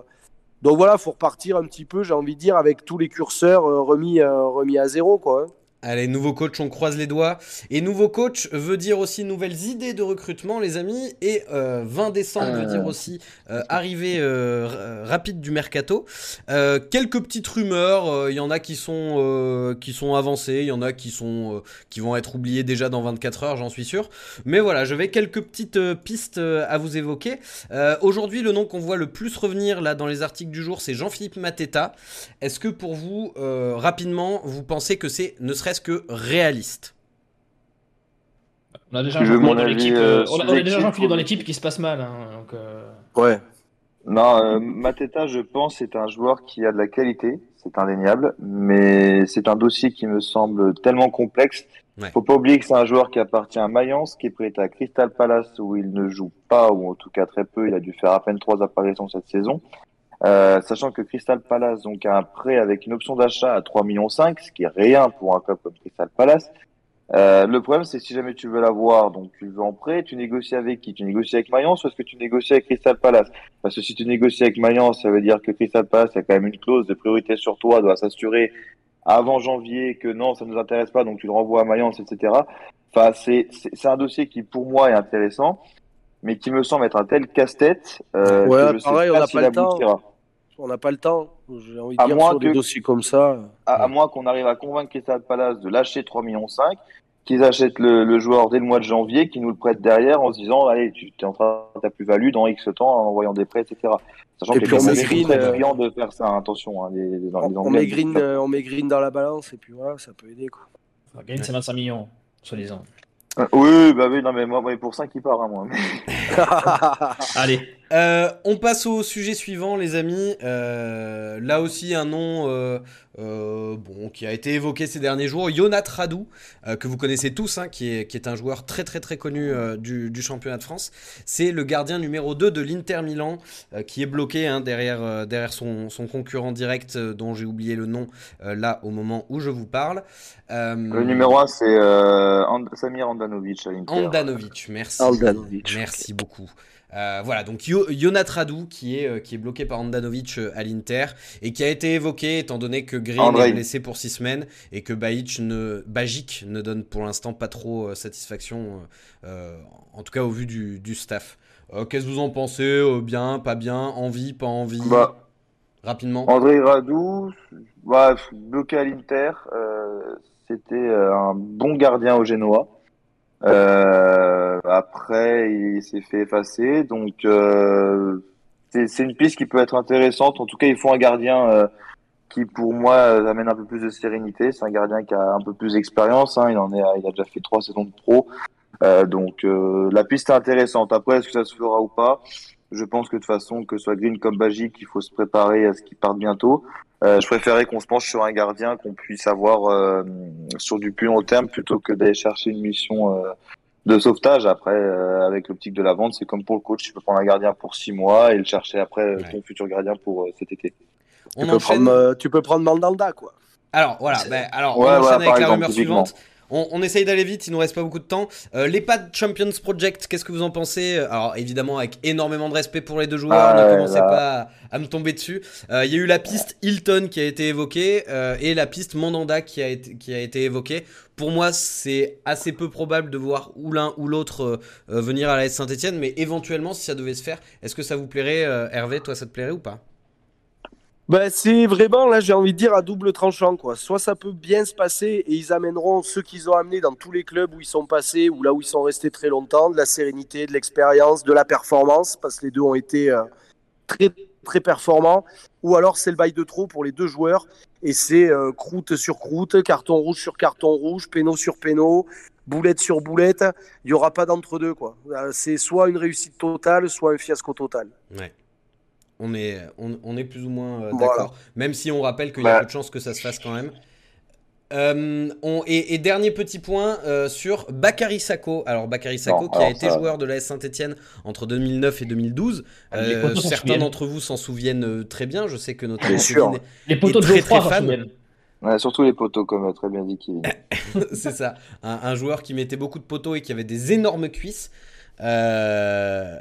Donc voilà, il faut repartir un petit peu, j'ai envie de dire, avec tous les curseurs euh, remis, euh, remis à zéro, quoi. Allez, nouveau coach, on croise les doigts. Et nouveau coach veut dire aussi nouvelles idées de recrutement, les amis. Et euh, vingt décembre euh... veut dire aussi euh, arrivée euh, rapide du mercato. Euh, quelques petites rumeurs. Il euh, y en a qui sont, euh, qui sont avancées. Il y en a qui, sont, euh, qui vont être oubliées déjà dans vingt-quatre heures, j'en suis sûr. Mais voilà, j'avais quelques petites euh, pistes euh, à vous évoquer. Euh, aujourd'hui, le nom qu'on voit le plus revenir là dans les articles du jour, c'est Jean-Philippe Mateta. Est-ce que pour vous, euh, rapidement, vous pensez que c'est ne serait-ce que réaliste? On a déjà un joueur dans l'équipe. Euh, on, on a déjà un joueur dans l'équipe qui se passe mal. Hein, donc, euh... Ouais. Non, euh, Mateta, je pense, est un joueur qui a de la qualité, c'est indéniable, mais c'est un dossier qui me semble tellement complexe. Ouais. Faut pas oublier que c'est un joueur qui appartient à Mayence, qui est prêté à Crystal Palace où il ne joue pas, ou en tout cas très peu, il a dû faire à peine trois apparitions cette saison. Euh, sachant que Crystal Palace donc a un prêt avec une option d'achat à trois virgule cinq millions, ce qui est rien pour un club comme Crystal Palace. Euh, le problème, c'est si jamais tu veux l'avoir, donc tu le veux en prêt, tu négocies avec qui? Tu négocies avec Mayence ou est-ce que tu négocies avec Crystal Palace? Parce que si tu négocies avec Mayence, ça veut dire que Crystal Palace a quand même une clause de priorité sur toi, doit s'assurer avant janvier que non, ça ne nous intéresse pas, donc tu le renvoies à Mayence, et cetera. Enfin, c'est, c'est, c'est un dossier qui, pour moi, est intéressant, mais qui me semble être un tel casse-tête euh, ouais, que je pareil, sais pas on a si pas le temps. On n'a pas le temps, j'ai envie de à dire, sur que, des dossiers comme ça. À, ouais. à moins qu'on arrive à convaincre Crystal Palace de lâcher trois virgule cinq millions, qu'ils achètent le, le joueur dès le mois de janvier, qu'ils nous le prêtent derrière en se disant « Allez, tu es en train de ta plus-value dans X temps en envoyant des prêts, et cetera » Sachant et que puis les on mégrine, sont très friands de faire ça, attention. Hein, les, les, les on, on, mégrine, euh, on mégrine dans la balance et puis voilà, ça peut aider. Quoi. Ça gagne ses vingt-cinq millions, soi-disant. Euh, oui, bah oui, non, mais moi, pour cinq, il part, hein, moi. Allez, euh, on passe au sujet suivant, les amis. Euh, là aussi, un nom euh, euh, bon, qui a été évoqué ces derniers jours, Ionuț Radu, euh, que vous connaissez tous, hein, qui est, qui est un joueur très, très, très connu euh, du, du championnat de France. C'est le gardien numéro deux de l'Inter Milan, euh, qui est bloqué hein, derrière, euh, derrière son, son concurrent direct, euh, dont j'ai oublié le nom, euh, là, au moment où je vous parle. Euh, le numéro un, c'est euh, And- Samir Handanović à l'Inter. Handanović, merci. Handanović. Merci beaucoup. Euh, voilà, donc Yo- Ionuț Radu qui est, qui est bloqué par Handanović à l'Inter et qui a été évoqué étant donné que Green Andrei. est blessé pour six semaines et que Bajić ne, Bajić ne donne pour l'instant pas trop euh, satisfaction, euh, en tout cas au vu du, du staff. Euh, qu'est-ce que vous en pensez euh, bien, pas bien, envie, pas envie bah, rapidement Andrei Radu, bah, bloqué à l'Inter, euh, c'était un bon gardien au Génois. Euh, après, il s'est fait effacer, donc euh, c'est, c'est une piste qui peut être intéressante. En tout cas, il faut un gardien euh, qui, pour moi, amène un peu plus de sérénité. C'est un gardien qui a un peu plus d'expérience. Hein. Il en est, il a déjà fait trois saisons de pro, euh, donc euh, la piste est intéressante. Après, est-ce que ça se fera ou pas ? Je pense que de toute façon, que ce soit Green comme Bajić, il faut se préparer à ce qu'il parte bientôt. Euh, je préférais qu'on se penche sur un gardien qu'on puisse avoir euh, sur du plus long terme plutôt que d'aller chercher une mission euh, de sauvetage. Après, euh, avec l'optique de la vente, c'est comme pour le coach. Tu peux prendre un gardien pour six mois et le chercher après ouais. ton futur gardien pour euh, cet été. On tu, peux enchaîne... prendre, euh, tu peux prendre Mandanda, quoi. Alors, voilà. Bah, alors, ouais, on enchaîne ouais, avec la exemple, rumeur suivante. On, on essaye d'aller vite, il nous reste pas beaucoup de temps. Euh, L'E P A D Champions Project, qu'est-ce que vous en pensez ? Alors évidemment avec énormément de respect pour les deux joueurs, ah, ne commencez là. pas à, à me tomber dessus. Il euh, y a eu la piste Hilton qui a été évoquée euh, et la piste Mandanda qui a été, qui a été évoquée. Pour moi, c'est assez peu probable de voir ou l'un ou l'autre euh, venir à la S Saint-Étienne, mais éventuellement si ça devait se faire, est-ce que ça vous plairait euh, Hervé, toi ça te plairait ou pas ? Bah, c'est vraiment, là, j'ai envie de dire, à double tranchant, quoi. Soit ça peut bien se passer et ils amèneront ceux qu'ils ont amenés dans tous les clubs où ils sont passés ou là où ils sont restés très longtemps, de la sérénité, de l'expérience, de la performance, parce que les deux ont été euh, très, très performants. Ou alors, c'est le bail de trop pour les deux joueurs et c'est euh, croûte sur croûte, carton rouge sur carton rouge, péno sur péno, boulette sur boulette. Il n'y aura pas d'entre-deux, quoi. C'est soit une réussite totale, soit un fiasco total. Ouais. On est, on, on est plus ou moins euh, d'accord, voilà. Même si on rappelle qu'il y a peu de chances que ça se fasse quand même. Euh, on, et, et dernier petit point euh, sur Bakary Sakho. Alors Bakary Sakho qui a été ça... joueur de l'A S Saint-Étienne entre deux mille neuf et deux mille douze. Euh, certains d'entre vous s'en souviennent très bien. Je sais que notamment Kevin est, est très très fan. Ouais, surtout les poteaux, comme très bien dit Kevin. C'est ça, un, un joueur qui mettait beaucoup de poteaux et qui avait des énormes cuisses. Euh...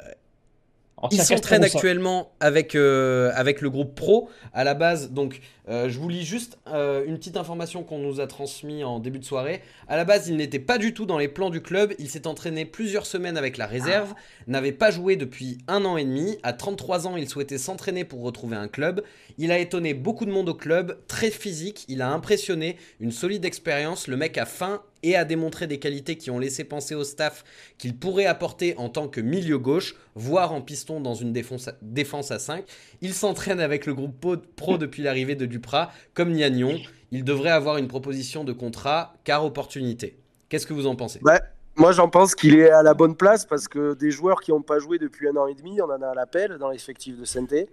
Il s'entraîne actuellement avec, euh, avec le groupe pro à la base. Donc, euh, je vous lis juste euh, une petite information qu'on nous a transmise en début de soirée. À la base, il n'était pas du tout dans les plans du club. Il s'est entraîné plusieurs semaines avec la réserve, n'avait pas joué depuis un an et demi. À trente-trois ans, il souhaitait s'entraîner pour retrouver un club. Il a étonné beaucoup de monde au club, très physique. Il a impressionné, une solide expérience. Le mec a faim et a démontré des qualités qui ont laissé penser au staff qu'il pourrait apporter en tant que milieu gauche, voire en piston dans une défense à, défense à cinq. Il s'entraîne avec le groupe pro depuis l'arrivée de Dupraz, comme Nianion. Il devrait avoir une proposition de contrat, car opportunité. Qu'est-ce que vous en pensez ? Ouais. Moi, j'en pense qu'il est à la bonne place parce que des joueurs qui n'ont pas joué depuis un an et demi, on en a à l'appel dans l'effectif de Synthé.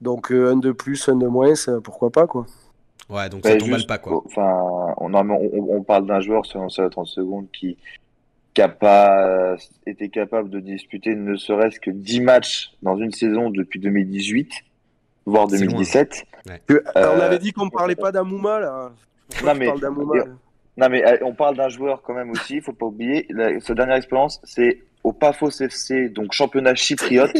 Donc, un de plus, un de moins, pourquoi pas, quoi. Ouais, donc ouais, ça tombe juste, mal pas, quoi. Enfin, on, on, on parle d'un joueur, selon ça, trente secondes, qui n'a pas euh, été capable de disputer ne serait-ce que dix matchs dans une saison depuis deux mille dix-huit, voire deux mille dix-sept. Ouais. Euh, on avait dit qu'on ne parlait pas d'Hamouma, là. Pourquoi non, mais, parle d'Hamouma, là non, mais on parle d'un joueur quand même aussi, il ne faut pas oublier. La, sa dernière expérience, c'est au Paphos F C, donc championnat chypriote.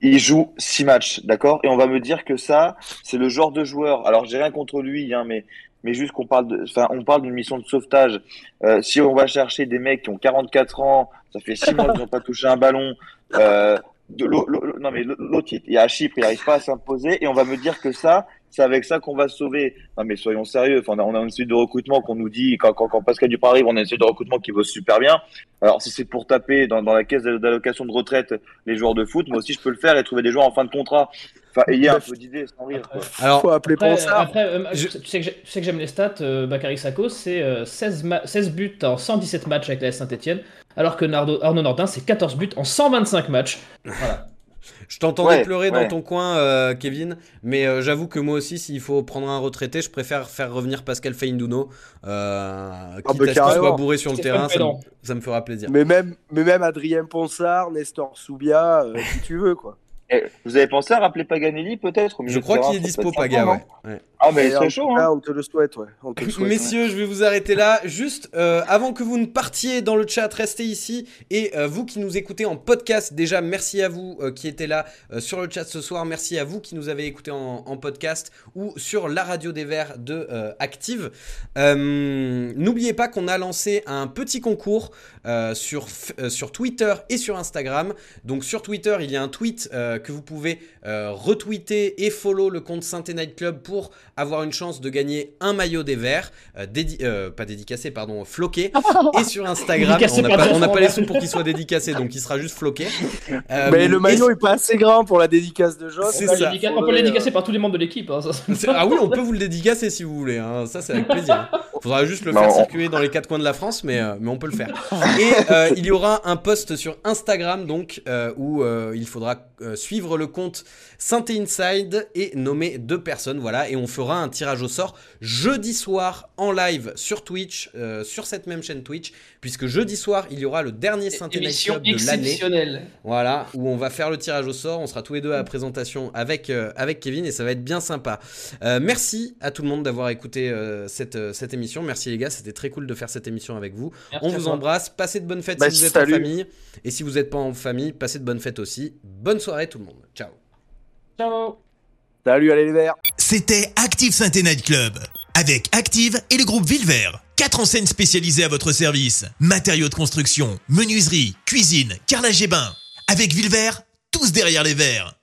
Il joue six matchs, d'accord? Et on va me dire que ça, c'est le genre de joueur. Alors, j'ai rien contre lui, hein, mais, mais juste qu'on parle de, enfin, on parle d'une mission de sauvetage. Euh, si on va chercher des mecs qui ont quarante-quatre ans, ça fait six mois qu'ils n'ont pas touché un ballon, euh, de l'eau, l'eau, non, mais l'autre, il est à Chypre, il n'arrive pas à s'imposer, et on va me dire que ça, c'est avec ça qu'on va se sauver. Non, mais soyons sérieux. Enfin, on a, on a une suite de recrutement qu'on nous dit, quand, quand, quand Pascal Dupraz arrive, on a une suite de recrutement qui va super bien. Alors, si c'est pour taper dans, dans la caisse d'allocation de retraite les joueurs de foot, moi aussi, je peux le faire et trouver des joueurs en fin de contrat. Enfin, ayez un peu d'idées, sans rire. Quoi. Alors, faut appeler pour ça. Après, euh, je... tu, sais que tu sais que j'aime les stats, euh, Bakary Sakho, c'est euh, seize buts en cent dix-sept matchs avec la Saint-Étienne, alors que Nardo, Arnaud Nordin, c'est quatorze buts en cent vingt-cinq matchs. Voilà. Je t'entendais ouais, pleurer ouais. dans ton coin, euh, Kevin, mais euh, j'avoue que moi aussi, s'il faut prendre un retraité, je préfère faire revenir Pascal Feindouno, euh, quitte ah, à ce qu'il soit bourré sur Stéphane le terrain, ça me, ça me fera plaisir. Mais même, mais même Adrien Ponsard, Nestor Soubia, euh, si tu veux, quoi. Et vous avez pensé à rappeler Paganelli, peut-être au milieu? Je crois qu'il est dispo, Paga, ouais. ouais. Ah, mais c'est chaud, hein. On te le souhaite, ouais. On te le souhaite, messieurs, ouais. Je vais vous arrêter là. Juste, euh, avant que vous ne partiez dans le chat, restez ici. Et euh, vous qui nous écoutez en podcast, déjà, merci à vous euh, qui étiez là euh, sur le chat ce soir. Merci à vous qui nous avez écouté en, en podcast ou sur la radio des Verts de euh, Active. Euh, n'oubliez pas qu'on a lancé un petit concours euh, sur, euh, sur Twitter et sur Instagram. Donc, sur Twitter, il y a un tweet... Euh, que vous pouvez euh, retweeter et follow le compte Synthé Night Club pour avoir une chance de gagner un maillot des Verts, euh, dédi- euh, pas dédicacé, pardon, floqué. Et sur Instagram, on n'a pas, pas les sous pour qu'il soit dédicacé, donc il sera juste floqué. Euh, mais le maillot n'est pas assez grand pour la dédicace de Joss. C'est ça. Dédicace, on peut le dédicacer par tous les membres de l'équipe. Hein, ça, ça ah oui, on peut vous le dédicacer si vous voulez. Hein. Ça, c'est avec plaisir. Il faudra juste le non. faire circuler dans les quatre coins de la France, mais, euh, mais on peut le faire. Et euh, il y aura un post sur Instagram, donc, euh, où euh, il faudra euh, suivre suivre le compte Synthé Inside et nommer deux personnes, voilà, et on fera un tirage au sort jeudi soir en live sur Twitch, euh, sur cette même chaîne Twitch, puisque jeudi soir il y aura le dernier Synthé Night Club de l'année, voilà, où on va faire le tirage au sort, on sera tous les deux à la présentation avec, euh, avec Kevin et ça va être bien sympa. Euh, merci à tout le monde d'avoir écouté euh, cette, euh, cette émission, merci les gars, c'était très cool de faire cette émission avec vous, merci on vous toi. embrasse, passez de bonnes fêtes bah, si vous êtes salut. en famille, et si vous n'êtes pas en famille, passez de bonnes fêtes aussi, bonne soirée tout le monde. Ciao. Ciao. Salut, allez les Verts. C'était Active Synthé Night Club avec Active et le groupe Villevert. Quatre enseignes spécialisées à votre service. Matériaux de construction, menuiserie, cuisine, carrelage et bain. Avec Villevert, tous derrière les verts.